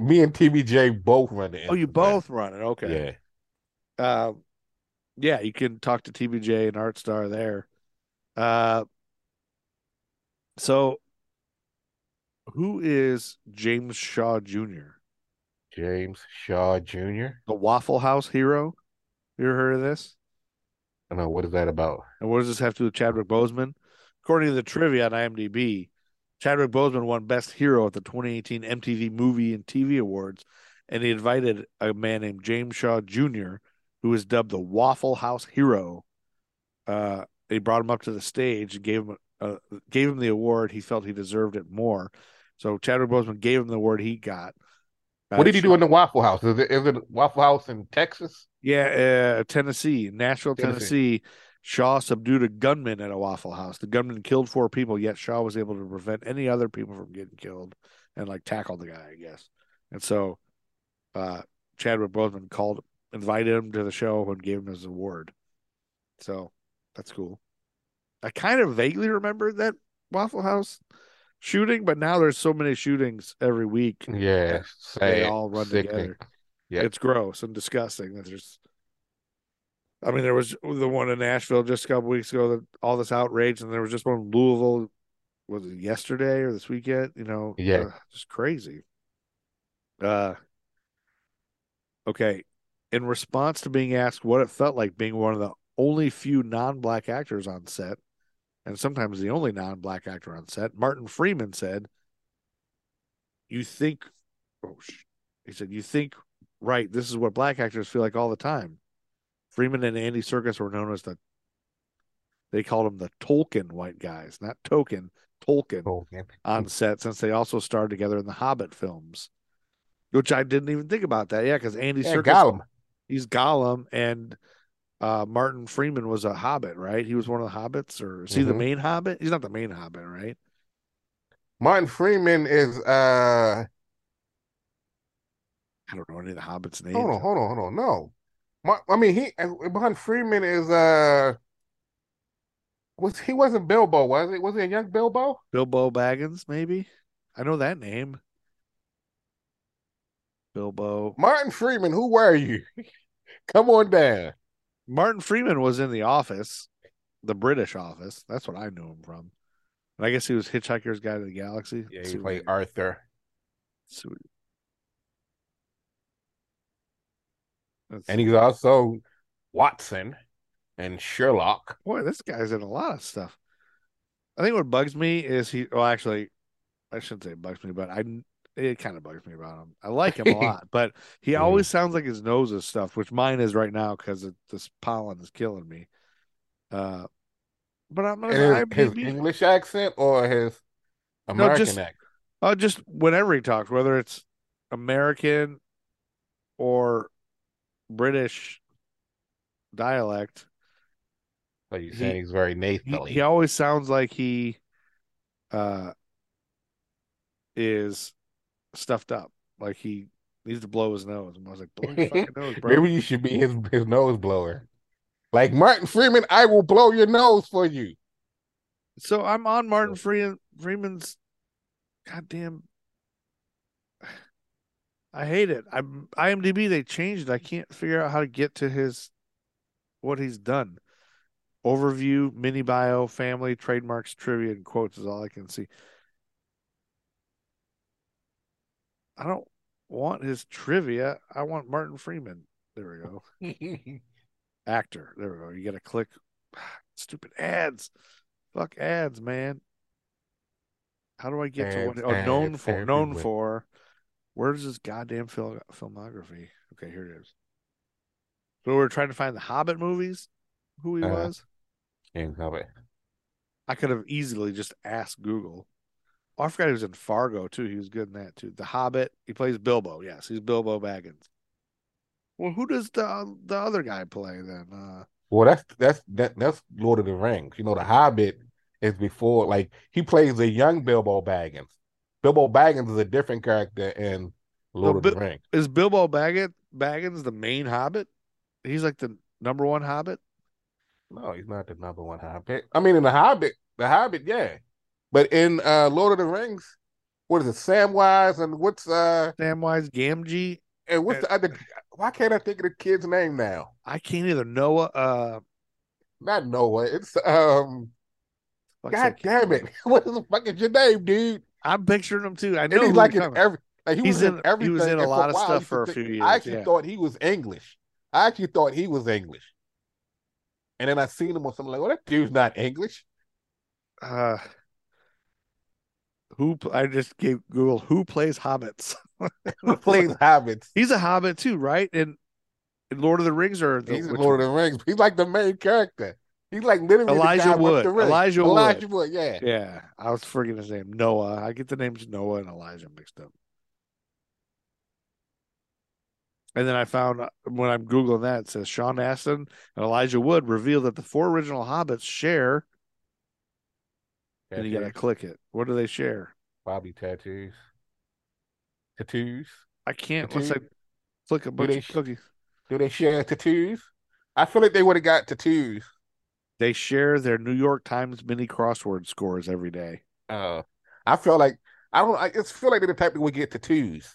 Me and TBJ both run it. Oh, you both run it. Okay. Yeah. Yeah, you can talk to TBJ and Art Star there. So who is James Shaw Jr.? James Shaw Jr.? The Waffle House hero. You ever heard of this? I don't know. What is that about? And what does this have to do with Chadwick Boseman? According to the trivia on IMDb, Chadwick Boseman won Best Hero at the 2018 MTV Movie and TV Awards, and he invited a man named James Shaw Jr., who was dubbed the Waffle House Hero. They brought him up to the stage and gave him the award. He felt he deserved it more. So Chadwick Boseman gave him the award he got. What did he do in the Waffle House? Is it Waffle House in Texas? Yeah, Tennessee, Nashville, Tennessee. Shaw subdued a gunman at a Waffle House. The gunman killed 4 people, yet Shaw was able to prevent any other people from getting killed and, like, tackle the guy, I guess. And so Chadwick Boseman invited him to the show and gave him his award. So that's cool. I kind of vaguely remember that Waffle House shooting, but now there's so many shootings every week. Yeah. They all run together. Yeah. It's gross and disgusting that there's... I mean, there was the one in Nashville just a couple weeks ago, that all this outrage, and there was just one in Louisville, was it yesterday or this weekend? You know, just crazy. Okay. In response to being asked what it felt like being one of the only few non-black actors on set, and sometimes the only non-black actor on set, Martin Freeman said, "You think, right? This is what black actors feel like all the time." Freeman and Andy Serkis were known as they called them the Tolkien white guys, not token, Tolkien on set, since they also starred together in the Hobbit films, which I didn't even think about that. Yeah, because Andy Serkis, Gollum. He's Gollum, and Martin Freeman was a Hobbit, right? He was one of the Hobbits, or is he the main Hobbit? He's not the main Hobbit, right? Martin Freeman is... I don't know any of the Hobbits' names. Hold on. No. I mean, Martin Freeman is he wasn't Bilbo, was he? Was he a young Bilbo? Bilbo Baggins, maybe. I know that name. Bilbo. Martin Freeman, who were you? Come on down. Martin Freeman was in The Office. the British Office. That's what I knew him from. And I guess he was Hitchhiker's Guide to the Galaxy. Yeah, he played Arthur. Sweet. And he's also Watson and Sherlock. Boy, this guy's in a lot of stuff. I think what bugs me is he. Well, actually, I shouldn't say it bugs me, but it kind of bugs me about him. I like him a lot, but he always sounds like his nose is stuffed, which mine is right now because this pollen is killing me. But I'm not his English accent or his American accent. Just whenever he talks, whether it's American or British dialect. So you're saying he's very nasally. He always sounds like he is stuffed up. Like he needs to blow his nose. And I was like, blow your fucking nose, bro. Maybe you should be his nose blower. Like, Martin Freeman, I will blow your nose for you. So I'm on Martin Freeman's goddamn... I hate it. I'm IMDb, they changed it. I can't figure out how to get to what he's done. Overview, mini bio, family, trademarks, trivia, and quotes is all I can see. I don't want his trivia. I want Martin Freeman. There we go. Actor. There we go. You got to click. Stupid ads. Fuck ads, man. How do I get to what? Oh, known for. Where's this goddamn filmography? Okay, here it is. So we're trying to find the Hobbit movies. Who he was? In Hobbit. I could have easily just asked Google. Oh, I forgot he was in Fargo too. He was good in that too. The Hobbit. He plays Bilbo. Yes, he's Bilbo Baggins. Well, who does the other guy play then? Well, that's Lord of the Rings. You know, the Hobbit is before. Like he plays a young Bilbo Baggins. Bilbo Baggins is a different character in Lord of the Rings. Is Bilbo Baggins the main Hobbit? He's like the number one Hobbit? No, he's not the number one Hobbit. I mean, in the Hobbit, yeah. But in Lord of the Rings, what is it, Samwise and what's... Samwise, Gamgee. And what's the other... Why can't I think of the kid's name now? I can't either. Noah... Not Noah. It's... God damn it. What the fuck is your name, dude? I'm picturing him too. I know he's like in every. Like he was in everything. He was in a lot of stuff for a few years. I actually thought he was English. And then I seen him on something like, "Well, that dude's not English." I just gave Google who plays hobbits. Who plays hobbits? He's a hobbit too, right? And Lord of the Rings, he's in Lord of the Rings. He's like the main character. He's like literally Elijah Wood, yeah. Yeah, I was forgetting his name. Noah. I get the names Noah and Elijah mixed up. And then I found, when I'm Googling that, it says Sean Astin and Elijah Wood reveal that the four original Hobbits share. Tattoos. And you got to click it. What do they share? Bobby tattoos. I can't. Tattoos. Once I click a bunch of cookies. Do they share tattoos? I feel like they would have got tattoos. They share their New York Times mini crossword scores every day. I feel like I just feel like they're the type that would get tattoos.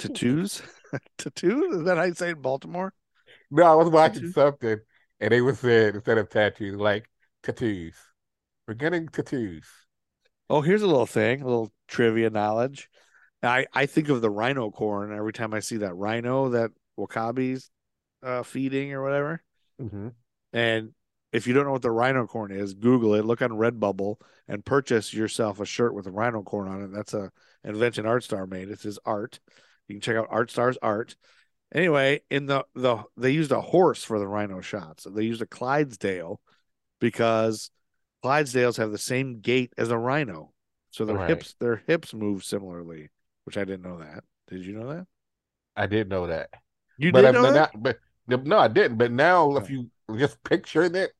Tattoos? Tattoos? Is that how you say it in Baltimore? No, I was watching something and they were saying instead of tattoos, like tattoos. We're getting tattoos. Oh, here's a little thing, a little trivia knowledge. I think of the rhino corn every time I see that rhino that Wakabi's feeding or whatever. Mm-hmm. And if you don't know what the rhino corn is, Google it, look on Redbubble, and purchase yourself a shirt with a rhino corn on it. That's an invention ArtStar made. It's his art. You can check out ArtStar's art. Anyway, in the they used a horse for the rhino shots. They used a Clydesdale because Clydesdales have the same gait as a rhino, so their hips move similarly. Which I didn't know that. Did you know that? I did know that. No, I didn't. But now, if you just picture it,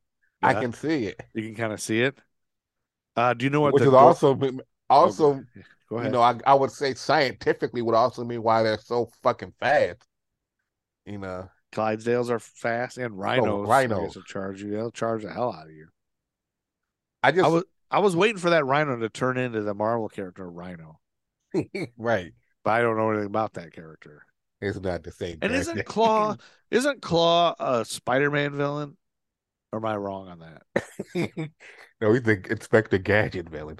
I can see it. You can kind of see it. Do you know what? Which is also, go ahead. You know, I would say scientifically would also mean why they're so fucking fast. You know, Clydesdales are fast, and rhinos will charge you. They'll charge the hell out of you. I was waiting for that rhino to turn into the Marvel character Rhino, right? But I don't know anything about that character. It's not the same. And isn't Klaue a Spider-Man villain? Or am I wrong on that? No, we think Inspector Gadget villain.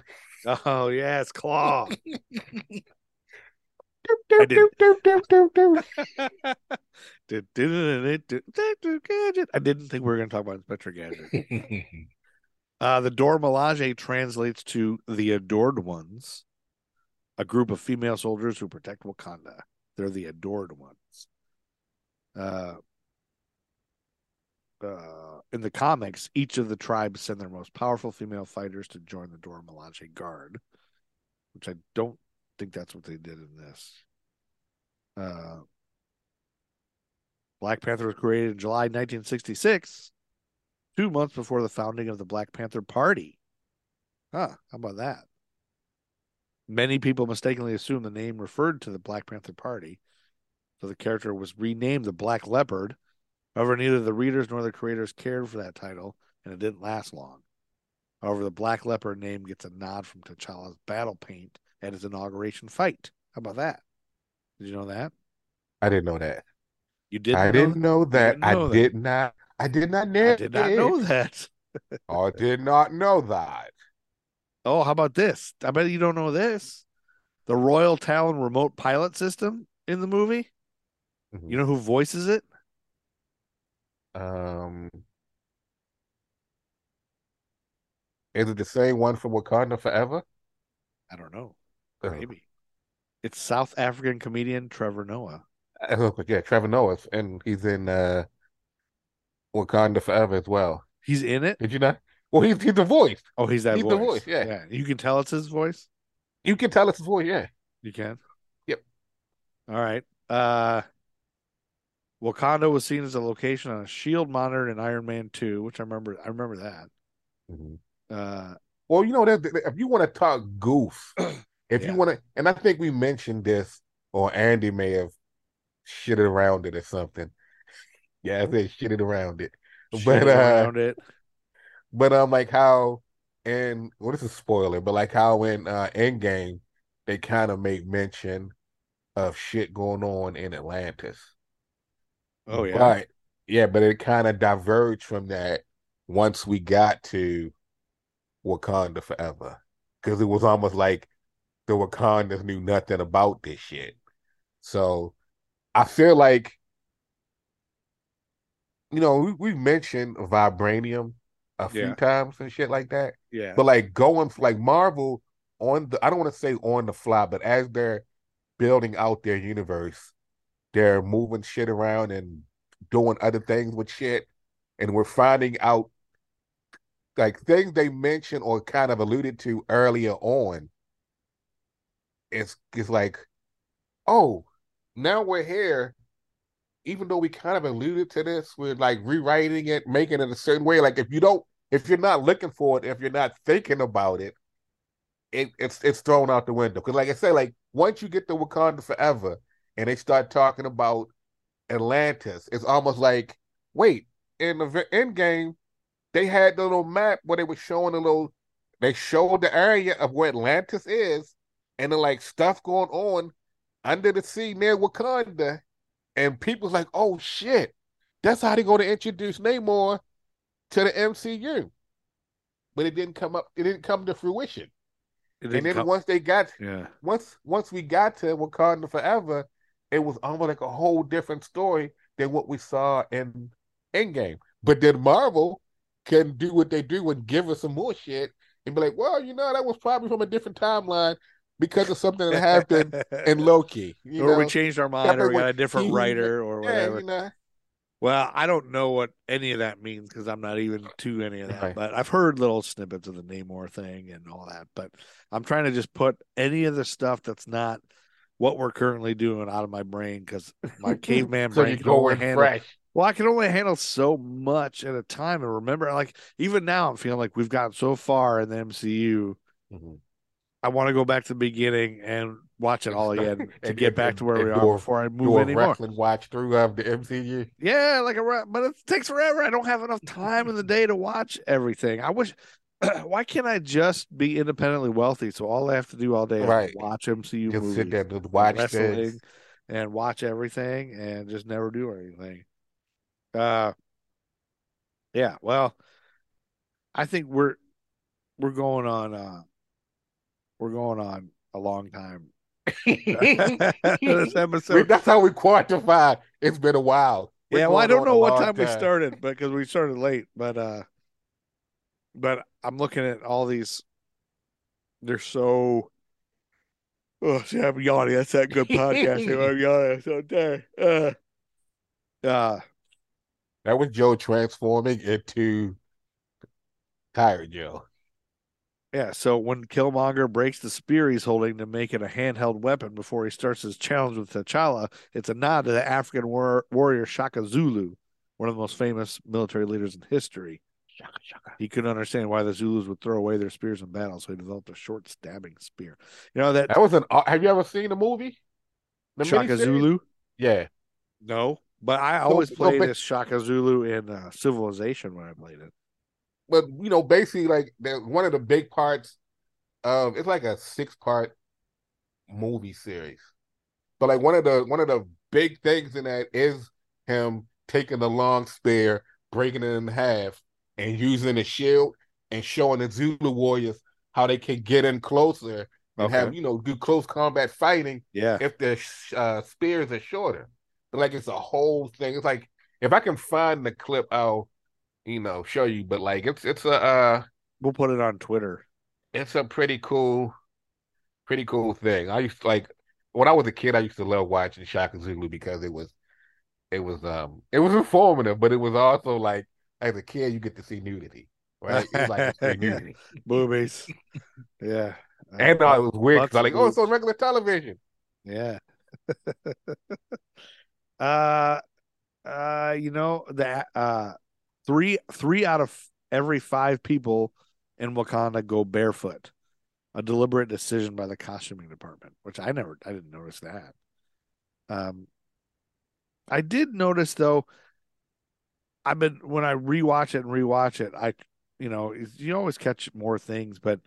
Oh, yeah, it's Klaue. I didn't think we were going to talk about Inspector Gadget. The Dora Milaje translates to the Adored Ones, a group of female soldiers who protect Wakanda. They're the Adored Ones. In the comics, each of the tribes send their most powerful female fighters to join the Dora Milaje Guard, which I don't think that's what they did in this. Black Panther was created in July 1966, 2 months before the founding of the Black Panther Party. Huh, how about that? Many people mistakenly assume the name referred to the Black Panther Party, so the character was renamed the Black Leopard. However, neither the readers nor the creators cared for that title, and it didn't last long. However, the Black Leopard name gets a nod from T'Challa's battle paint at his inauguration fight. How about that? Did you know that? I didn't know that. You didn't? I didn't know that. I did not know that. I did not know that. Oh, how about this? I bet you don't know this. The Royal Talon remote pilot system in the movie. Mm-hmm. You know who voices it? Is it the same one from Wakanda Forever? I don't know. Maybe. It's South African comedian Trevor Noah. Yeah, Trevor Noah, and he's in Wakanda Forever as well. He's in it? Did you not? Well, he's the voice. Oh, he's the voice, yeah. You can tell it's his voice? You can tell it's his voice, yeah. You can? Yep. All right. Wakanda was seen as a location on a shield monitor in Iron Man 2, which I remember that. Mm-hmm. Well, you know, if you want to talk goof, you want to, and I think we mentioned this, or Andy may have shitted around it or something. Yeah, I said shitted around it. But like how, and well, this is a spoiler, but like how in Endgame, they kind of make mention of shit going on in Atlantis. Oh, yeah. But it kind of diverged from that once we got to Wakanda Forever. Because it was almost like the Wakandans knew nothing about this shit. So I feel like, you know, we mentioned vibranium a few times and shit like that. Yeah. But like going, like Marvel, I don't want to say on the fly, but as they're building out their universe, they're moving shit around and doing other things with shit. And we're finding out like things they mentioned or kind of alluded to earlier on. It's like, oh, now we're here. Even though we kind of alluded to this, we're like rewriting it, making it a certain way. Like if you're not looking for it, if you're not thinking about it, it's thrown out the window. Because like I said, like once you get to Wakanda Forever, and they start talking about Atlantis, it's almost like, wait, in the end game, they had the little map where they were showing they showed the area of where Atlantis is, and then like stuff going on under the sea near Wakanda, and people's like, oh shit, that's how they're going to introduce Namor to the MCU. But it didn't come to fruition. Once we got to Wakanda Forever, it was almost like a whole different story than what we saw in Endgame. But then Marvel can do what they do and give us some more shit and be like, well, you know, that was probably from a different timeline because of something that happened in Loki. We changed our mind or we got a different writer or whatever. Yeah, you know. Well, I don't know what any of that means because I'm not even to any of that. Right. But I've heard little snippets of the Namor thing and all that. But I'm trying to just put any of the stuff that's not what we're currently doing out of my brain because my caveman brain can only handle. Fresh. Well, I can only handle so much at a time. And remember, like even now, I'm feeling like we've gotten so far in the MCU. Mm-hmm. I want to go back to the beginning and watch it all again to get back to where we are before I move anymore. Watch through of the MCU. Yeah, but it takes forever. I don't have enough time in the day to watch everything. I wish. Why can't I just be independently wealthy? So all I have to do all day is watch MCU movies, sit there and watch wrestling, and watch everything, and just never do anything. Yeah, well, I think we're going on a long time. This episode. That's how we quantify. It's been a while. We're yeah, well, I don't know what time we started, but because we started late, but I'm looking at all these. They're so. Oh, see, I'm yawning. That's that good podcast. I'm yawning. So there. That was Joe transforming into Tired Joe. Yeah, so when Killmonger breaks the spear he's holding to make it a handheld weapon before he starts his challenge with T'Challa, it's a nod to the African warrior Shaka Zulu, one of the most famous military leaders in history. Shaka, shaka. He couldn't understand why the Zulus would throw away their spears in battle, so he developed a short stabbing spear. You know that was an. Have you ever seen the movie? The Shaka Zulu? Yeah. No, but I always played as Shaka Zulu in Civilization when I played it. But, you know, basically, like, one of the big parts of it's like a 6-part movie series. But, like, one of the big things in that is him taking the long spear, breaking it in half, and using a shield and showing the Zulu warriors how they can get in closer and have, you know, do close combat fighting if their spears are shorter. But, like, it's a whole thing. It's like, if I can find the clip, I'll, you know, show you, but like it's a we'll put it on Twitter. It's a pretty cool thing. I used to, like, when I was a kid, I used to love watching Shaka Zulu because it was informative, but it was also like, as a kid, you get to see nudity, right? It was like nudity movies, yeah. And it was weird because I like, oh, it's on regular television, yeah. You know that Three out of every 5 people in Wakanda go barefoot, a deliberate decision by the costuming department, which I didn't notice that. I did notice though. When I rewatch it, you always catch more things, but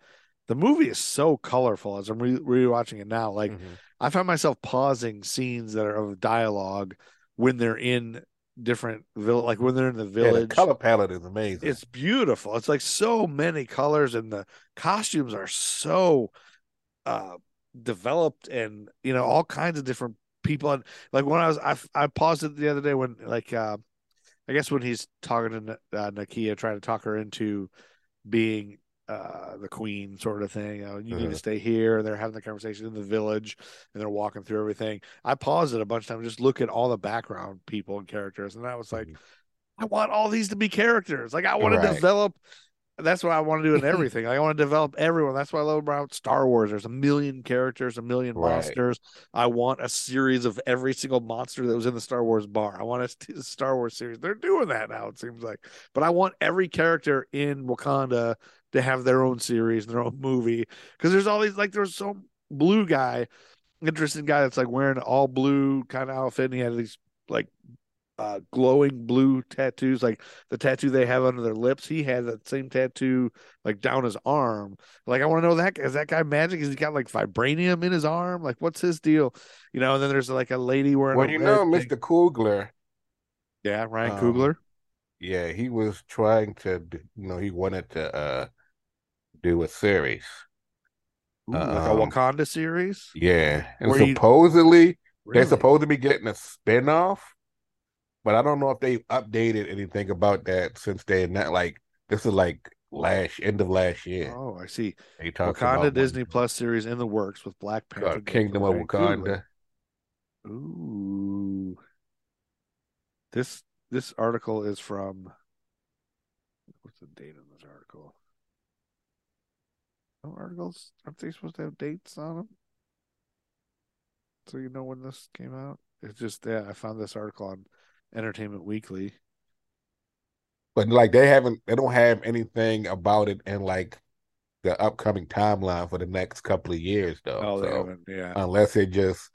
the movie is so colorful as I'm rewatching it now. Like I find myself pausing scenes that are of dialogue when they're in different when they're in the village. The color palette is amazing. It's beautiful. It's like so many colors, and the costumes are so developed, and you know, all kinds of different people. And like when I paused it the other day when I guess when he's talking to Nakia, trying to talk her into being the queen sort of thing. You need to stay here. And they're having the conversation in the village, and they're walking through everything. I paused it a bunch of times, just look at all the background people and characters, and I was like, I want all these to be characters. Like I want to develop. That's what I want to do in everything. Like, I want to develop everyone. That's what I love about Star Wars. There's 1 million characters, 1 million monsters. I want a series of every single monster that was in the Star Wars bar. I want a Star Wars series. They're doing that now, it seems like. But I want every character in Wakanda to have their own series, their own movie. Because there's all these, like, there's some blue guy, interesting guy that's like wearing an all blue kind of outfit, and he had these like glowing blue tattoos, like the tattoo they have under their lips. He had that same tattoo like down his arm. Like I want to know, that is that guy magic? Has he got like vibranium in his arm? Like what's his deal? You know, and then there's like a lady wearing Mr. Coogler. Yeah, Ryan Coogler. Yeah, he was trying to, you know, he wanted to do a series. Ooh, like a Wakanda series? Yeah. And they're supposed to be getting a spinoff, but I don't know if they've updated anything about that since they're not, like, this is like end of last year. Oh, I see. Wakanda Disney Plus series in the works with Black Panther. Kingdom of Wakanda. Ooh. This article is from, what's the date on this article? No articles, aren't they supposed to have dates on them? So you know when this came out? It's just that I found this article on Entertainment Weekly. But like they don't have anything about it in like the upcoming timeline for the next couple of years though. Oh, so, they haven't, yeah. Unless it just,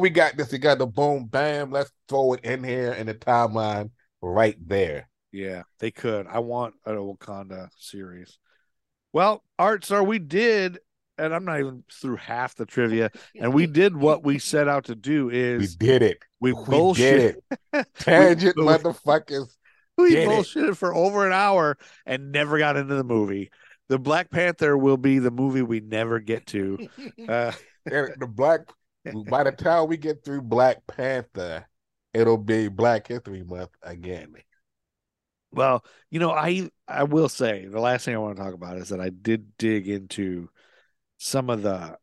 we got this, we got the boom, bam, let's throw it in here in the timeline right there. Yeah, they could. I want a Wakanda series. Well, Artsar, we did, and I'm not even through half the trivia, and we did what we set out to do. We did it. We bullshit. Did it. Tangent motherfuckers We bullshitted for over an hour and never got into the movie. The Black Panther will be the movie we never get to. By the time we get through Black Panther, it'll be Black History Month again. Well, you know, I will say the last thing I want to talk about is that I did dig into some of the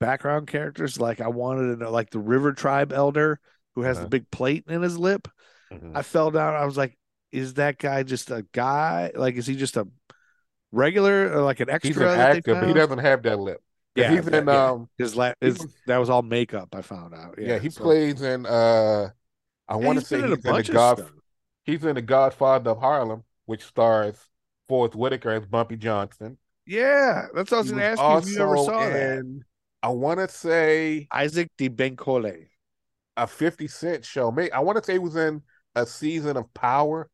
background characters. Like, I wanted to know, like, the River Tribe elder who has the big plate in his lip. I fell down. I was like, is that guy just a guy? Like, is he just a regular, or like an extra? He's an actor, but he doesn't have that lip. Yeah, he's in that was all makeup. I found out. Yeah, he plays in. I want to say he's in The Godfather of Harlem, which stars Forrest Whitaker as Bumpy Johnson. Yeah, that's what I was going to ask you if you ever saw that. I want to say Isaac DeBenkole, a 50 Cent show. I want to say he was in a season of Power,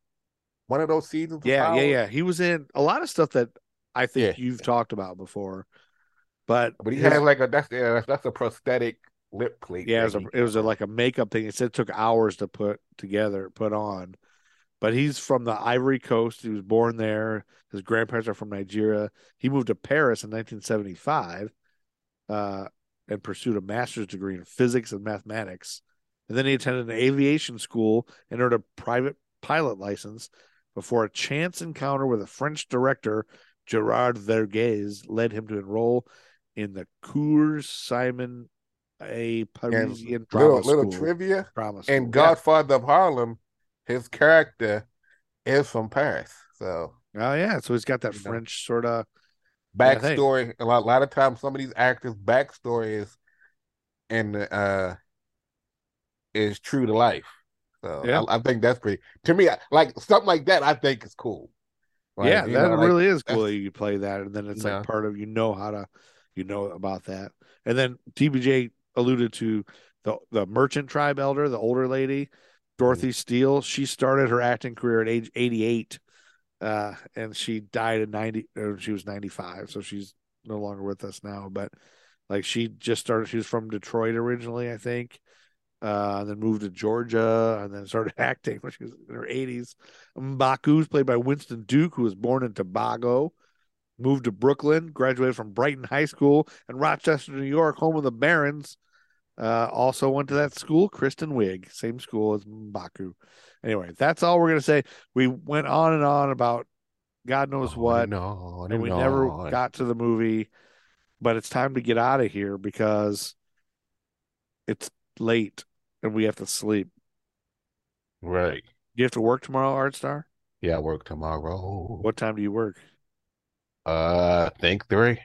one of those seasons. Yeah. He was in a lot of stuff that I think you've talked about before. But he had like that's a prosthetic lip plate. Yeah, it was like a makeup thing. It said it took hours to put on. But he's from the Ivory Coast. He was born there. His grandparents are from Nigeria. He moved to Paris in 1975 and pursued a master's degree in physics and mathematics. And then he attended an aviation school and earned a private pilot license before a chance encounter with a French director, Gerard Verghese, led him to enroll in the Cours Simon, a Parisian drama school. And Godfather of Harlem, his character is from Paris. So he's got that French sort of backstory. A lot of times, some of these actors' backstory is true to life. I think that's pretty. To me, like something like that, I think is cool. Like, really is cool that you play that, and then it's like part of about that. And then TBJ alluded to the Merchant Tribe elder, the older lady, Dorothy Steele. She started her acting career at age 88, and she died at 90. Or she was 95, so she's no longer with us now. But like she just started. She was from Detroit originally, I think. And then moved to Georgia and then started acting when she was in her 80s. Mbaku's played by Winston Duke, who was born in Tobago, moved to Brooklyn, graduated from Brighton High School in Rochester, New York, home of the Barons. Also went to that school, Kristen Wiig, same school as Mbaku. Anyway, that's all we're going to say. We went on and on about God knows what, and we never got to the movie. But it's time to get out of here because it's late. And we have to sleep. Right. You have to work tomorrow, Art Star? Yeah, I work tomorrow. What time do you work? I think 3.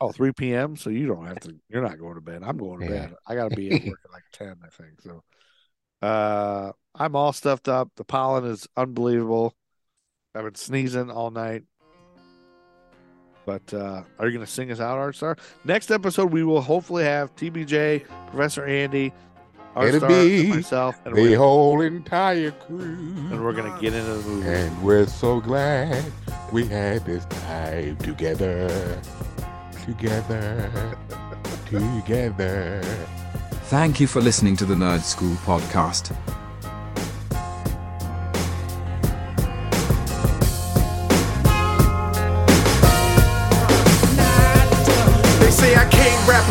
Oh, 3 p.m.? So you don't have to. You're not going to bed. I'm going to bed. I got to be at work at like 10, I think. So I'm all stuffed up. The pollen is unbelievable. I've been sneezing all night. But are you going to sing us out, Art Star? Next episode, we will hopefully have TBJ, Professor Andy, It'll be myself, and the whole entire crew. And we're going to get into the movie. And we're so glad we had this time together. Thank you for listening to the Nerd School Podcast.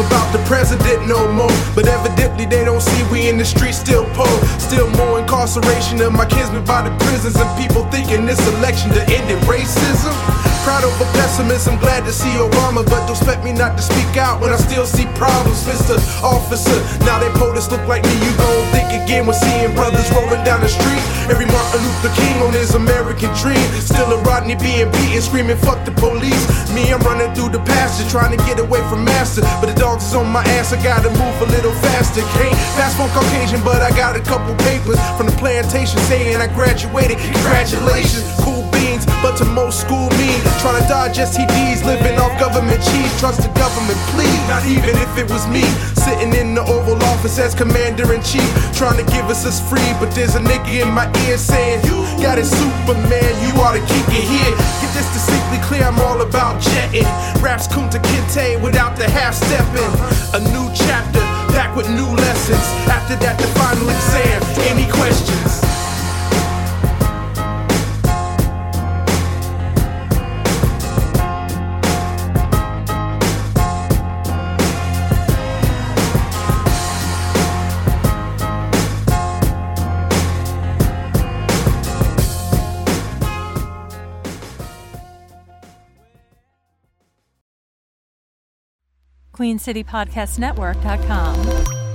About the president no more, but evidently they don't see we in the streets still poor, still more incarceration of my kinsmen by the prisons, and people thinking this election to end it racism. Proud over pessimism, glad to see Obama, but don't expect me not to speak out when I still see problems, Mr. Officer. Now they POTUS look like me, you gon' think again when seeing brothers rolling down the street. Every Martin Luther King on his American dream, still a Rodney being beaten, screaming fuck the police. Me, I'm running through the pasture, trying to get away from master, but the dogs is on my ass, I gotta move a little faster. Can't pass from Caucasian, but I got a couple papers from the plantation saying I graduated, congratulations. Cool beans, but to most school mean, trying to dodge STDs, living off government cheese. Trust the government, please, not even if it was me, sitting in the Oval Office as Commander-in-Chief, trying to give us free, but there's a nigga in my ear saying, you got it Superman, you ought to kick it here. Get this distinctly clear, I'm all about jetting, raps Kunta Kinte without the half-step. A new chapter, packed with new lessons. After that, the final exam. Any questions? QueenCityPodcastNetwork.com.